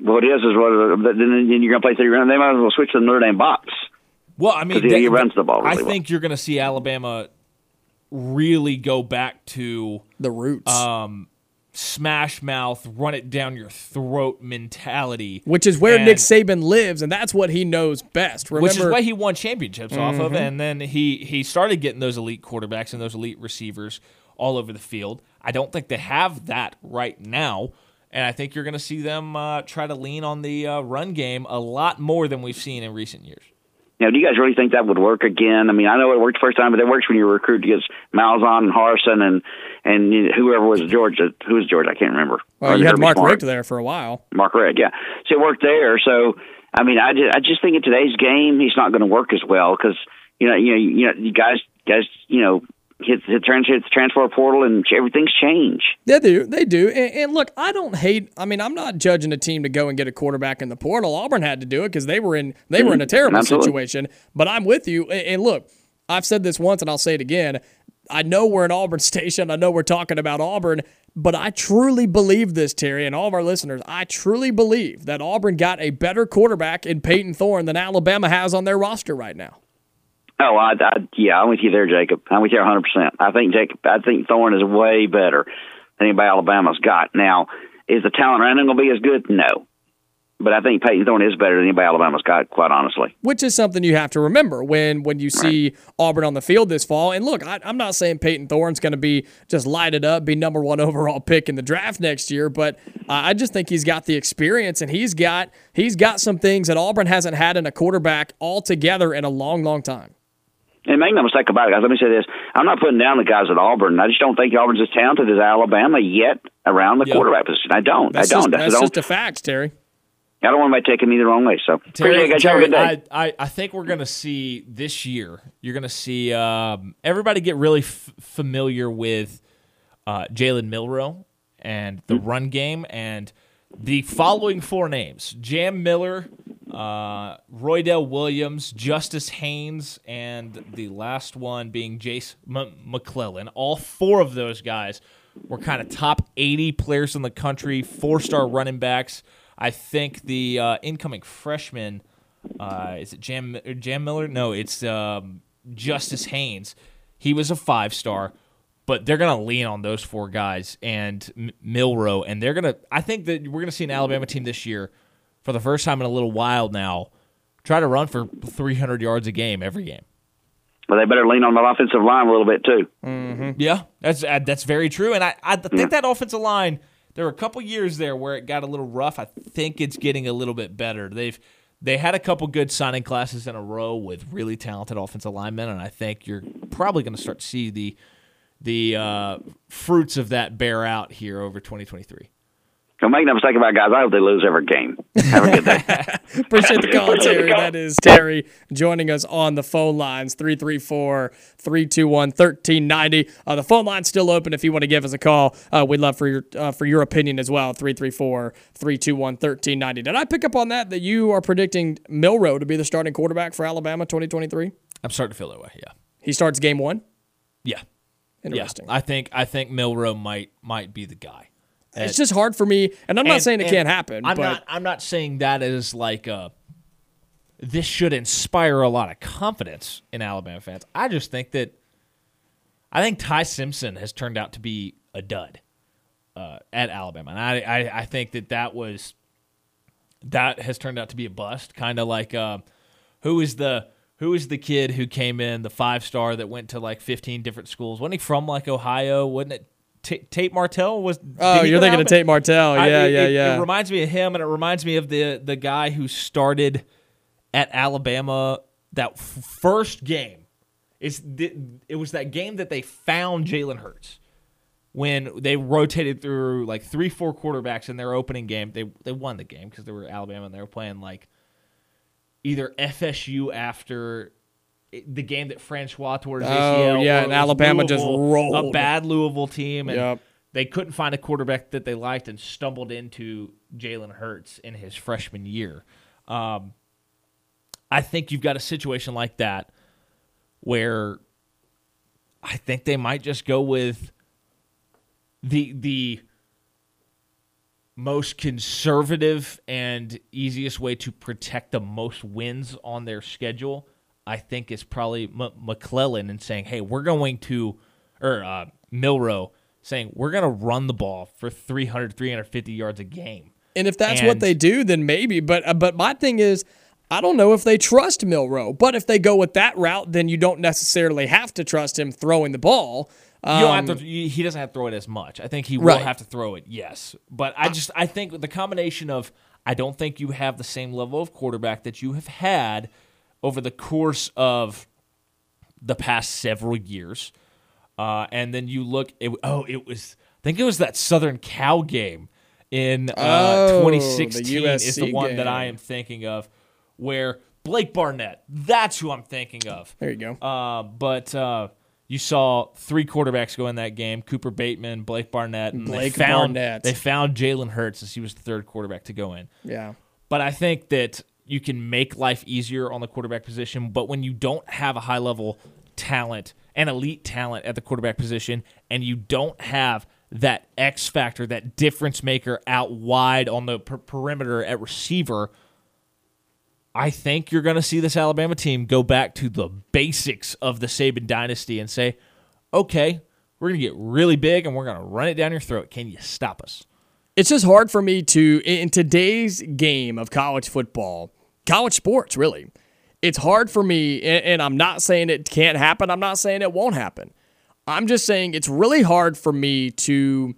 Well, it is what then you're going to play 3 rounds. They might as well switch to the Notre Dame box. Well, I mean, he runs the ball really well. I think you're going to see Alabama really go back to the roots. Smash mouth, run it down your throat mentality. Which is where Nick Saban lives, and that's what he knows best. Remember, which is why he won championships off of, and then he started getting those elite quarterbacks and those elite receivers all over the field. I don't think they have that right now, and I think you're going to see them try to lean on the run game a lot more than we've seen in recent years. Now, do you guys really think that would work again? I mean, I know it worked the first time, but it works when you recruit against Malzahn and Harsin and whoever was Georgia. Who was Georgia? I can't remember. Well, you had Mark Regg there for a while. Mark Regg, yeah. So it worked there. So, I mean, I just think in today's game, he's not going to work as well because, you know, you guys, you know, hit the transfer portal and everything's changed. Yeah, they do. And look, I don't hate. I mean, I'm not judging a team to go and get a quarterback in the portal. Auburn had to do it because they were in a terrible situation. But I'm with you. And look, I've said this once and I'll say it again. I know we're an Auburn station. I know we're talking about Auburn, but I truly believe this, Terry, and all of our listeners. I truly believe that Auburn got a better quarterback in Peyton Thorne than Alabama has on their roster right now. Oh, yeah, I'm with you there, Jacob. I'm with you 100%. I think Thorne is way better than anybody Alabama's got. Now, is the talent around him going to be as good? No. But I think Peyton Thorne is better than anybody Alabama's got, quite honestly. Which is something you have to remember when you see Auburn on the field this fall. And look, I'm not saying Peyton Thorne's going to be just lighted up, be number 1 overall pick in the draft next year, but I just think he's got the experience and he's got some things that Auburn hasn't had in a quarterback altogether in a long, long time. And make no mistake about it, guys. Let me say this. I'm not putting down the guys at Auburn. I just don't think Auburn's as talented as Alabama yet around the quarterback position. I don't. That's just a fact, Terry. I don't want anybody taking me the wrong way. So, Terry, I think we're going to see this year, you're going to see everybody get really familiar with Jalen Milroe and the run game and the following 4 names. Jam Miller, Roydell Williams, Justice Haynes, and the last one being Jace McClellan. All 4 of those guys were kind of top 80 players in the country, 4-star running backs. I think the incoming freshman, is it Jam Miller? No, it's Justice Haynes. He was a 5-star, but they're going to lean on those 4 guys and Milroe, and they're going to. I think that we're going to see an Alabama team this year for the first time in a little while now, try to run for 300 yards a game every game. Well, they better lean on the offensive line a little bit too. Mm-hmm. Yeah, that's very true. And I think that offensive line, there were a couple years there where it got a little rough. I think it's getting a little bit better. They had a couple good signing classes in a row with really talented offensive linemen, and I think you're probably going to start to see the fruits of that bear out here over 2023. Don't make no mistake about it, guys. I hope they lose every game. Have a good day. Appreciate the call, Terry. That is Terry joining us on the phone lines, 334-321-1390. The phone line's still open if you want to give us a call. We'd love for your opinion as well, 334-321-1390. Did I pick up on that you are predicting Milroe to be the starting quarterback for Alabama 2023? I'm starting to feel that way, yeah. He starts game 1? Yeah. Interesting. Yeah. I think Milroe might be the guy. It's just hard for me, and I'm not saying it can't happen. I'm not saying that is like this should inspire a lot of confidence in Alabama fans. I just think that Ty Simpson has turned out to be a dud. at Alabama. And I think that has turned out to be a bust. Kind of like who is the kid who came in, the 5-star that went to like 15 different schools? Wasn't he from like Ohio? Wasn't it? Tate Martell was. Oh, you're thinking of Tate Martell. Yeah. It reminds me of him, and it reminds me of the guy who started at Alabama that first game. It was that game that they found Jalen Hurts when they rotated through like 3-4 quarterbacks in their opening game. They won the game because they were Alabama and they were playing like either FSU after the game that Francois tore his ACL. Oh, yeah, and Alabama just rolled. A bad Louisville team, and they couldn't find a quarterback that they liked and stumbled into Jalen Hurts in his freshman year. I think you've got a situation like that where I think they might just go with the most conservative and easiest way to protect the most wins on their schedule. I think it's probably McClellan and saying, hey, we're going to, or Milroe saying, we're going to run the ball for 300, 350 yards a game. And if that's what they do, then maybe. But my thing is, I don't know if they trust Milroe. But if they go with that route, then you don't necessarily have to trust him throwing the ball. He doesn't have to throw it as much. I think he will have to throw it, yes. But I think the combination of, I don't think you have the same level of quarterback that you have had over the course of the past several years. And then you look, I think it was that Southern Cal game in 2016 is the one that I am thinking of, where Blake Barnett, that's who I'm thinking of. There you go. But you saw three quarterbacks go in that game, Cooper Bateman, Blake Barnett, and they found Jalen Hurts as he was the third quarterback to go in. Yeah. But I think that you can make life easier on the quarterback position, but when you don't have a high-level talent, an elite talent at the quarterback position, and you don't have that X factor, that difference maker out wide on the perimeter at receiver, I think you're going to see this Alabama team go back to the basics of the Saban dynasty and say, okay, we're going to get really big and we're going to run it down your throat. Can you stop us? It's just hard for me to, in today's game of college football, college sports, really. It's hard for me, and I'm not saying it can't happen. I'm not saying it won't happen. I'm just saying it's really hard for me to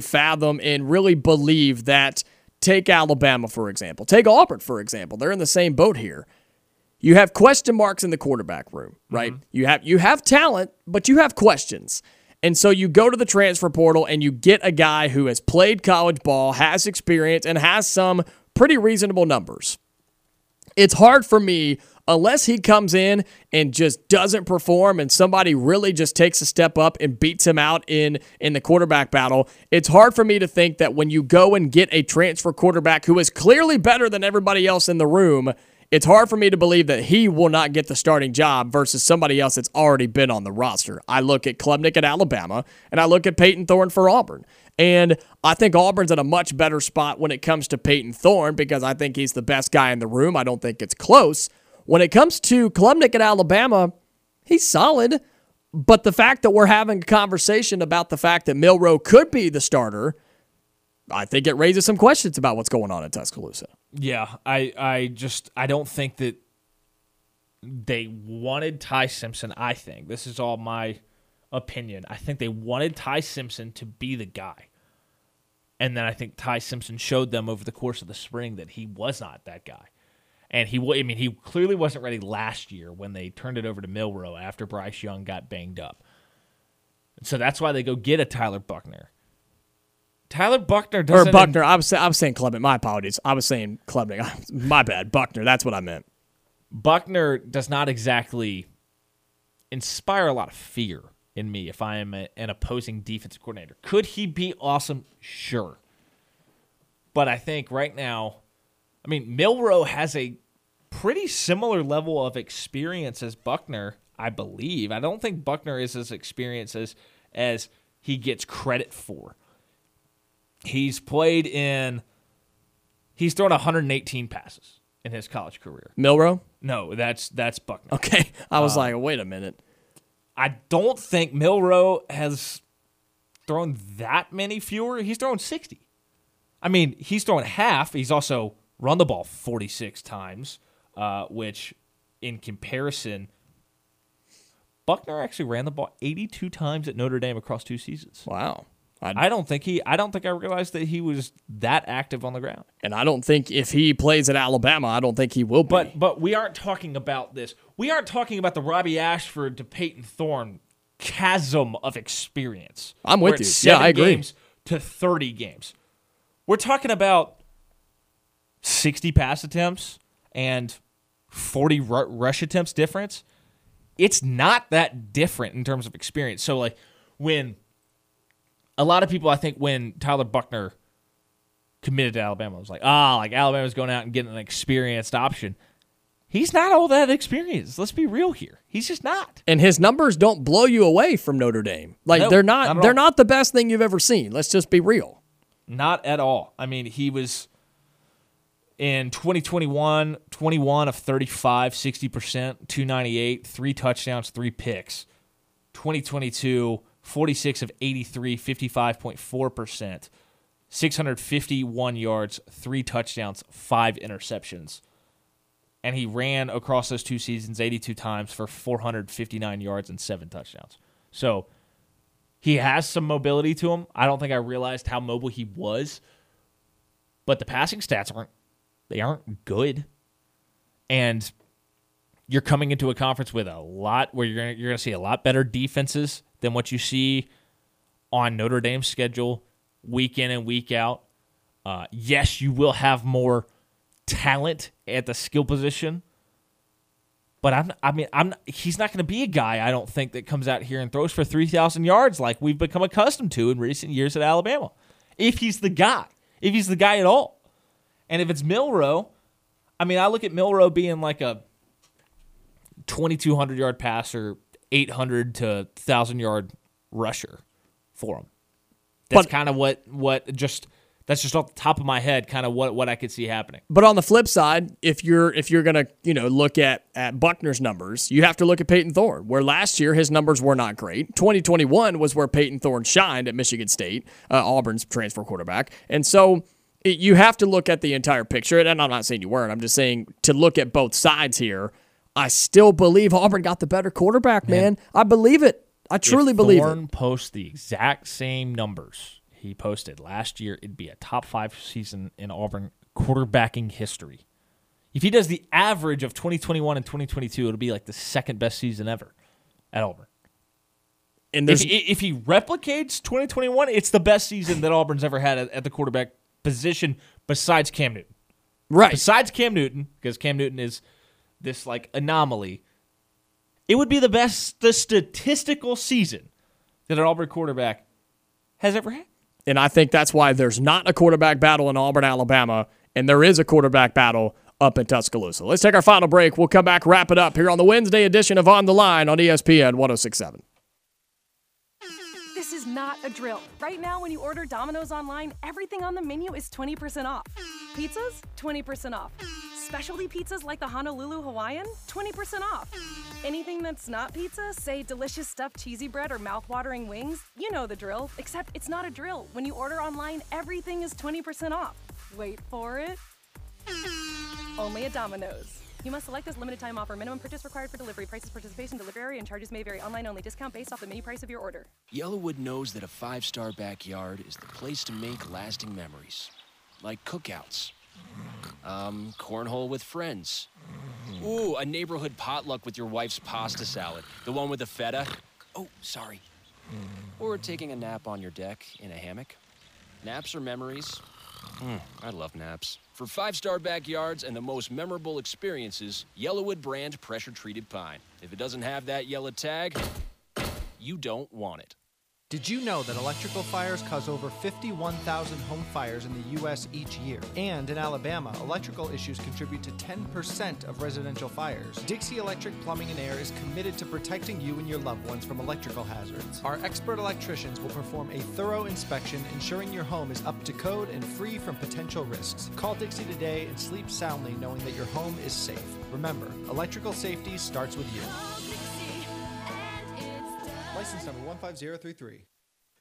fathom and really believe that. Take Alabama, for example. Take Auburn, for example. They're in the same boat here. You have question marks in the quarterback room, right? Mm-hmm. You have talent, but you have questions. And so you go to the transfer portal and you get a guy who has played college ball, has experience, and has some pretty reasonable numbers. It's hard for me, unless he comes in and just doesn't perform and somebody really just takes a step up and beats him out in the quarterback battle, it's hard for me to think that when you go and get a transfer quarterback who is clearly better than everybody else in the room, it's hard for me to believe that he will not get the starting job versus somebody else that's already been on the roster. I look at Klubnik at Alabama, and I look at Peyton Thorne for Auburn. And I think Auburn's at a much better spot when it comes to Peyton Thorne because I think he's the best guy in the room. I don't think it's close. When it comes to Klubnik at Alabama, he's solid. But the fact that we're having a conversation about the fact that Milroe could be the starter, I think it raises some questions about what's going on at Tuscaloosa. Yeah, I don't think that they wanted Ty Simpson, I think. This is all my opinion. I think they wanted Ty Simpson to be the guy. And then I think Ty Simpson showed them over the course of the spring that he was not that guy. And he clearly wasn't ready last year when they turned it over to Milroe after Bryce Young got banged up. And so that's why they go get a Tyler Buckner. Tyler Buckner doesn't... Or Buckner. I was saying Klubnik. My apologies. I was saying Klubnik. My bad. Buckner. That's what I meant. Buckner does not exactly inspire a lot of fear in me if I am an opposing defensive coordinator. Could he be awesome? Sure. But I think right now... I mean, Milroe has a pretty similar level of experience as Buckner, I believe. I don't think Buckner is as experienced as he gets credit for. He's thrown 118 passes in his college career. Milroe? No, that's Buckner. Okay, I was wait a minute. I don't think Milroe has thrown that many fewer. He's thrown 60. I mean, he's thrown half. He's also run the ball 46 times, which in comparison, Buckner actually ran the ball 82 times at Notre Dame across two seasons. Wow. I don't think I realized that he was that active on the ground. And I don't think if he plays at Alabama, I don't think he will be. But we aren't talking about this. We aren't talking about the Robbie Ashford to Peyton Thorne chasm of experience. I'm with you. Yeah, I agree. 7 games to 30 games. We're talking about 60 pass attempts and 40 rush attempts difference. It's not that different in terms of experience. So, like, when a lot of people, I think, when Tyler Buckner committed to Alabama, was like, Alabama's going out and getting an experienced option. He's not all that experienced. Let's be real here. He's just not. And his numbers don't blow you away from Notre Dame. Like, no, they're not the best thing you've ever seen. Let's just be real. Not at all. I mean, he was in 2021, 21 of 35, 60%, 298, 3 touchdowns, 3 picks. 2022, 46 of 83, 55.4%, 651 yards, 3 touchdowns, 5 interceptions. And he ran across those two seasons 82 times for 459 yards and 7 touchdowns. So he has some mobility to him. I don't think I realized how mobile he was. But the passing stats aren't good. And you're coming into a conference with a lot where you're going to see a lot better defenses than what you see on Notre Dame's schedule week in and week out. Yes, you will have more talent at the skill position, but he's not going to be a guy, I don't think, that comes out here and throws for 3,000 yards like we've become accustomed to in recent years at Alabama. If he's the guy at all. And if it's Milroe, I mean, I look at Milroe being like a 2,200 yard passer, 800 to 1,000 yard rusher for him. That's kind of that's just off the top of my head, kind of what I could see happening. But on the flip side, if you're gonna look at Buckner's numbers, you have to look at Peyton Thorne, where last year his numbers were not great. 2021 was where Peyton Thorne shined at Michigan State, Auburn's transfer quarterback, and so you have to look at the entire picture. And I'm not saying you weren't. I'm just saying to look at both sides here. I still believe Auburn got the better quarterback, man. I believe it. I truly believe it. If Thorne posts the exact same numbers he posted last year, it'd be a top 5 season in Auburn quarterbacking history. If he does the average of 2021 and 2022, it'll be like the second best season ever at Auburn. And if he replicates 2021, it's the best season that Auburn's ever had at the quarterback position besides Cam Newton. Right. Besides Cam Newton, because Cam Newton is this like anomaly. It would be the statistical season that an Auburn quarterback has ever had. And I think that's why there's not a quarterback battle in Auburn, Alabama, and there is a quarterback battle up in Tuscaloosa. Let's take our final break. We'll come back, wrap it up here on the Wednesday edition of On the Line on ESPN 106.7. This is not a drill. Right now, when you order Domino's online, everything on the menu is 20% off. Pizzas, 20% off. Specialty pizzas like the Honolulu Hawaiian, 20% off. Anything that's not pizza, say delicious stuffed cheesy bread or mouth-watering wings, you know the drill. Except it's not a drill. When you order online, everything is 20% off. Wait for it. Only at Domino's. You must select this limited time offer. Minimum purchase required for delivery. Prices, participation, delivery, and charges may vary. Online only. Discount based off the menu price of your order. Yellowwood knows that a 5-star backyard is the place to make lasting memories. Like cookouts. Cornhole with friends. Ooh, a neighborhood potluck with your wife's pasta salad. The one with the feta. Oh, sorry. Or taking a nap on your deck in a hammock. Naps are memories. I love naps. For 5-star backyards and the most memorable experiences, Yellowwood brand pressure-treated pine. If it doesn't have that yellow tag, you don't want it. Did you know that electrical fires cause over 51,000 home fires in the U.S. each year? And in Alabama, electrical issues contribute to 10% of residential fires. Dixie Electric Plumbing and Air is committed to protecting you and your loved ones from electrical hazards. Our expert electricians will perform a thorough inspection, ensuring your home is up to code and free from potential risks. Call Dixie today and sleep soundly knowing that your home is safe. Remember, electrical safety starts with you. License number 15033.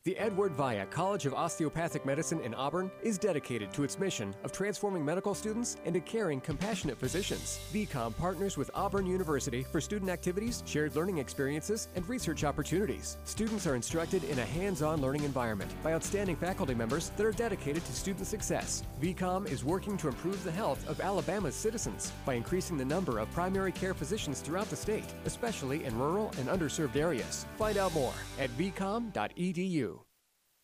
The Edward Via College of Osteopathic Medicine in Auburn is dedicated to its mission of transforming medical students into caring, compassionate physicians. VCOM partners with Auburn University for student activities, shared learning experiences, and research opportunities. Students are instructed in a hands-on learning environment by outstanding faculty members that are dedicated to student success. VCOM is working to improve the health of Alabama's citizens by increasing the number of primary care physicians throughout the state, especially in rural and underserved areas. Find out more at vcom.edu.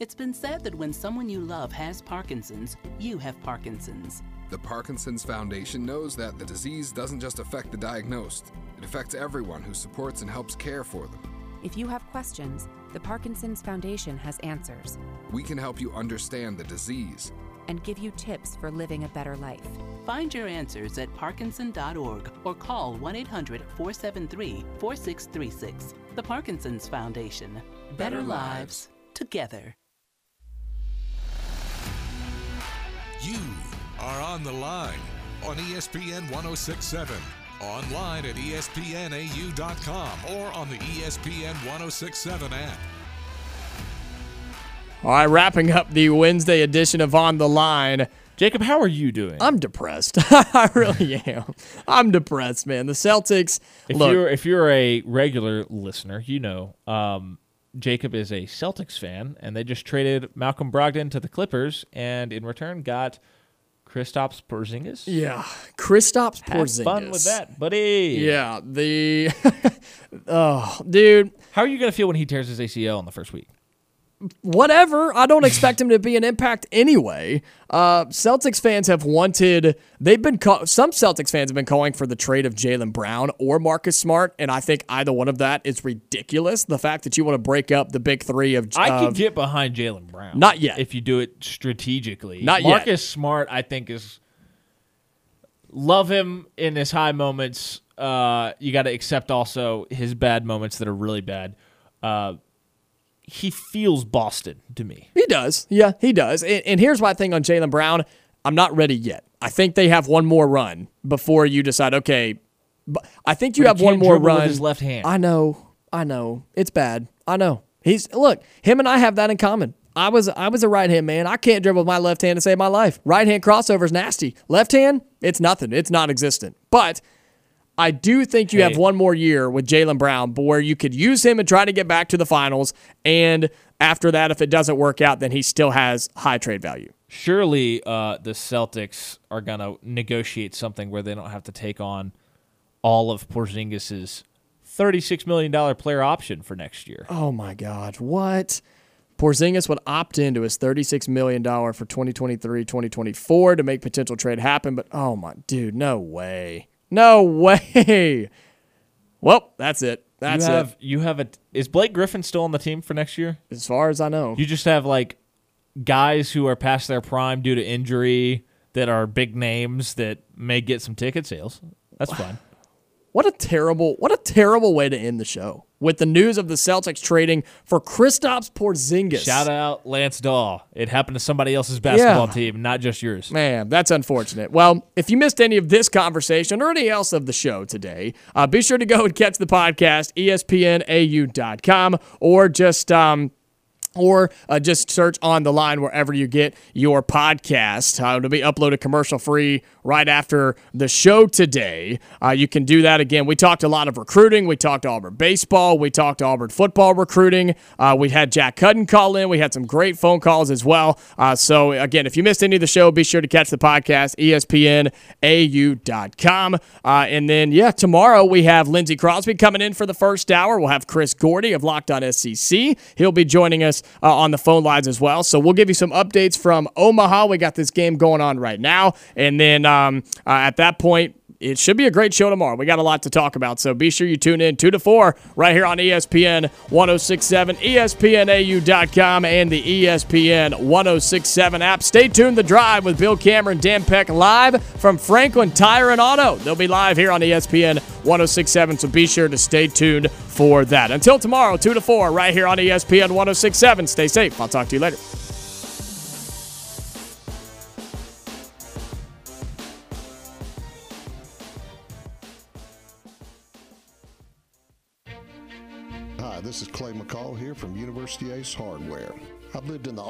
It's been said that when someone you love has Parkinson's, you have Parkinson's. The Parkinson's Foundation knows that the disease doesn't just affect the diagnosed. It affects everyone who supports and helps care for them. If you have questions, the Parkinson's Foundation has answers. We can help you understand the disease and give you tips for living a better life. Find your answers at parkinson.org or call 1-800-473-4636. The Parkinson's Foundation. Better lives together. You are on the line on ESPN 106.7, online at ESPNAU.com or on the ESPN 106.7 app. All right, wrapping up the Wednesday edition of On the Line. Jacob, how are you doing? I'm depressed. I really am. I'm depressed, man. The Celtics, If you're a regular listener, you know, Jacob is a Celtics fan, and they just traded Malcolm Brogdon to the Clippers, and in return got Kristaps Porzingis. Yeah, Kristaps Porzingis. Have fun with that, buddy. Yeah, oh, dude. How are you going to feel when he tears his ACL in the first week? Whatever. I don't expect him to be an impact anyway. Celtics fans have wanted – some Celtics fans have been calling for the trade of Jaylen Brown or Marcus Smart, and I think either one of that is ridiculous. The fact that you want to break up the big three of – I can get behind Jaylen Brown. Not yet. If you do it strategically. Not yet. Marcus Smart, I think, is – love him in his high moments. You got to accept also his bad moments that are really bad. He feels Boston to me. He does. Yeah, he does. And here's my thing on Jaylen Brown. I'm not ready yet. I think they have one more run before you decide, okay, I think you have one more run. With his left hand. I know. It's bad. I know. Look, him and I have that in common. I was a right-hand man. I can't dribble with my left hand to save my life. Right-hand crossover is nasty. Left hand, it's nothing. It's non-existent. But I do think you have one more year with Jaylen Brown where you could use him and try to get back to the finals, and after that, if it doesn't work out, then he still has high trade value. Surely the Celtics are going to negotiate something where they don't have to take on all of Porzingis's $36 million player option for next year. Oh, my God. What? Porzingis would opt into his $36 million for 2023-2024 to make potential trade happen, but, oh, my dude, no way. No way. Well, that's it. Is Blake Griffin still on the team for next year? As far as I know. You just have like guys who are past their prime due to injury that are big names that may get some ticket sales. That's fine. What a terrible way to end the show. With the news of the Celtics trading for Kristaps Porzingis. Shout out Lance Daw. It happened to somebody else's basketball team, not just yours. Man, that's unfortunate. Well, if you missed any of this conversation or any else of the show today, be sure to go and catch the podcast, ESPNAU.com, or just search On the Line wherever you get your podcast. It'll be uploaded commercial-free right after the show today. You can do that again. We talked a lot of recruiting. We talked Auburn baseball. We talked Auburn football recruiting. We had Jack Hutton call in. We had some great phone calls as well. So, again, if you missed any of the show, be sure to catch the podcast, ESPNAU.com. And then, tomorrow we have Lindsey Crosby coming in for the first hour. We'll have Chris Gordy of Locked On SEC. He'll be joining us on the phone lines as well. So we'll give you some updates from Omaha. We got this game going on right now. And then at that point, it should be a great show tomorrow. We got a lot to talk about, so be sure you tune in 2 to 4 right here on ESPN 106.7, ESPNAU.com, and the ESPN 106.7 app. Stay tuned. The Drive with Bill Cameron, Dan Peck, live from Franklin Tire and Auto. They'll be live here on ESPN 106.7, so be sure to stay tuned for that. Until tomorrow, 2 to 4 right here on ESPN 106.7. Stay safe. I'll talk to you later. This is Clay McCall here from University Ace Hardware. I've lived in the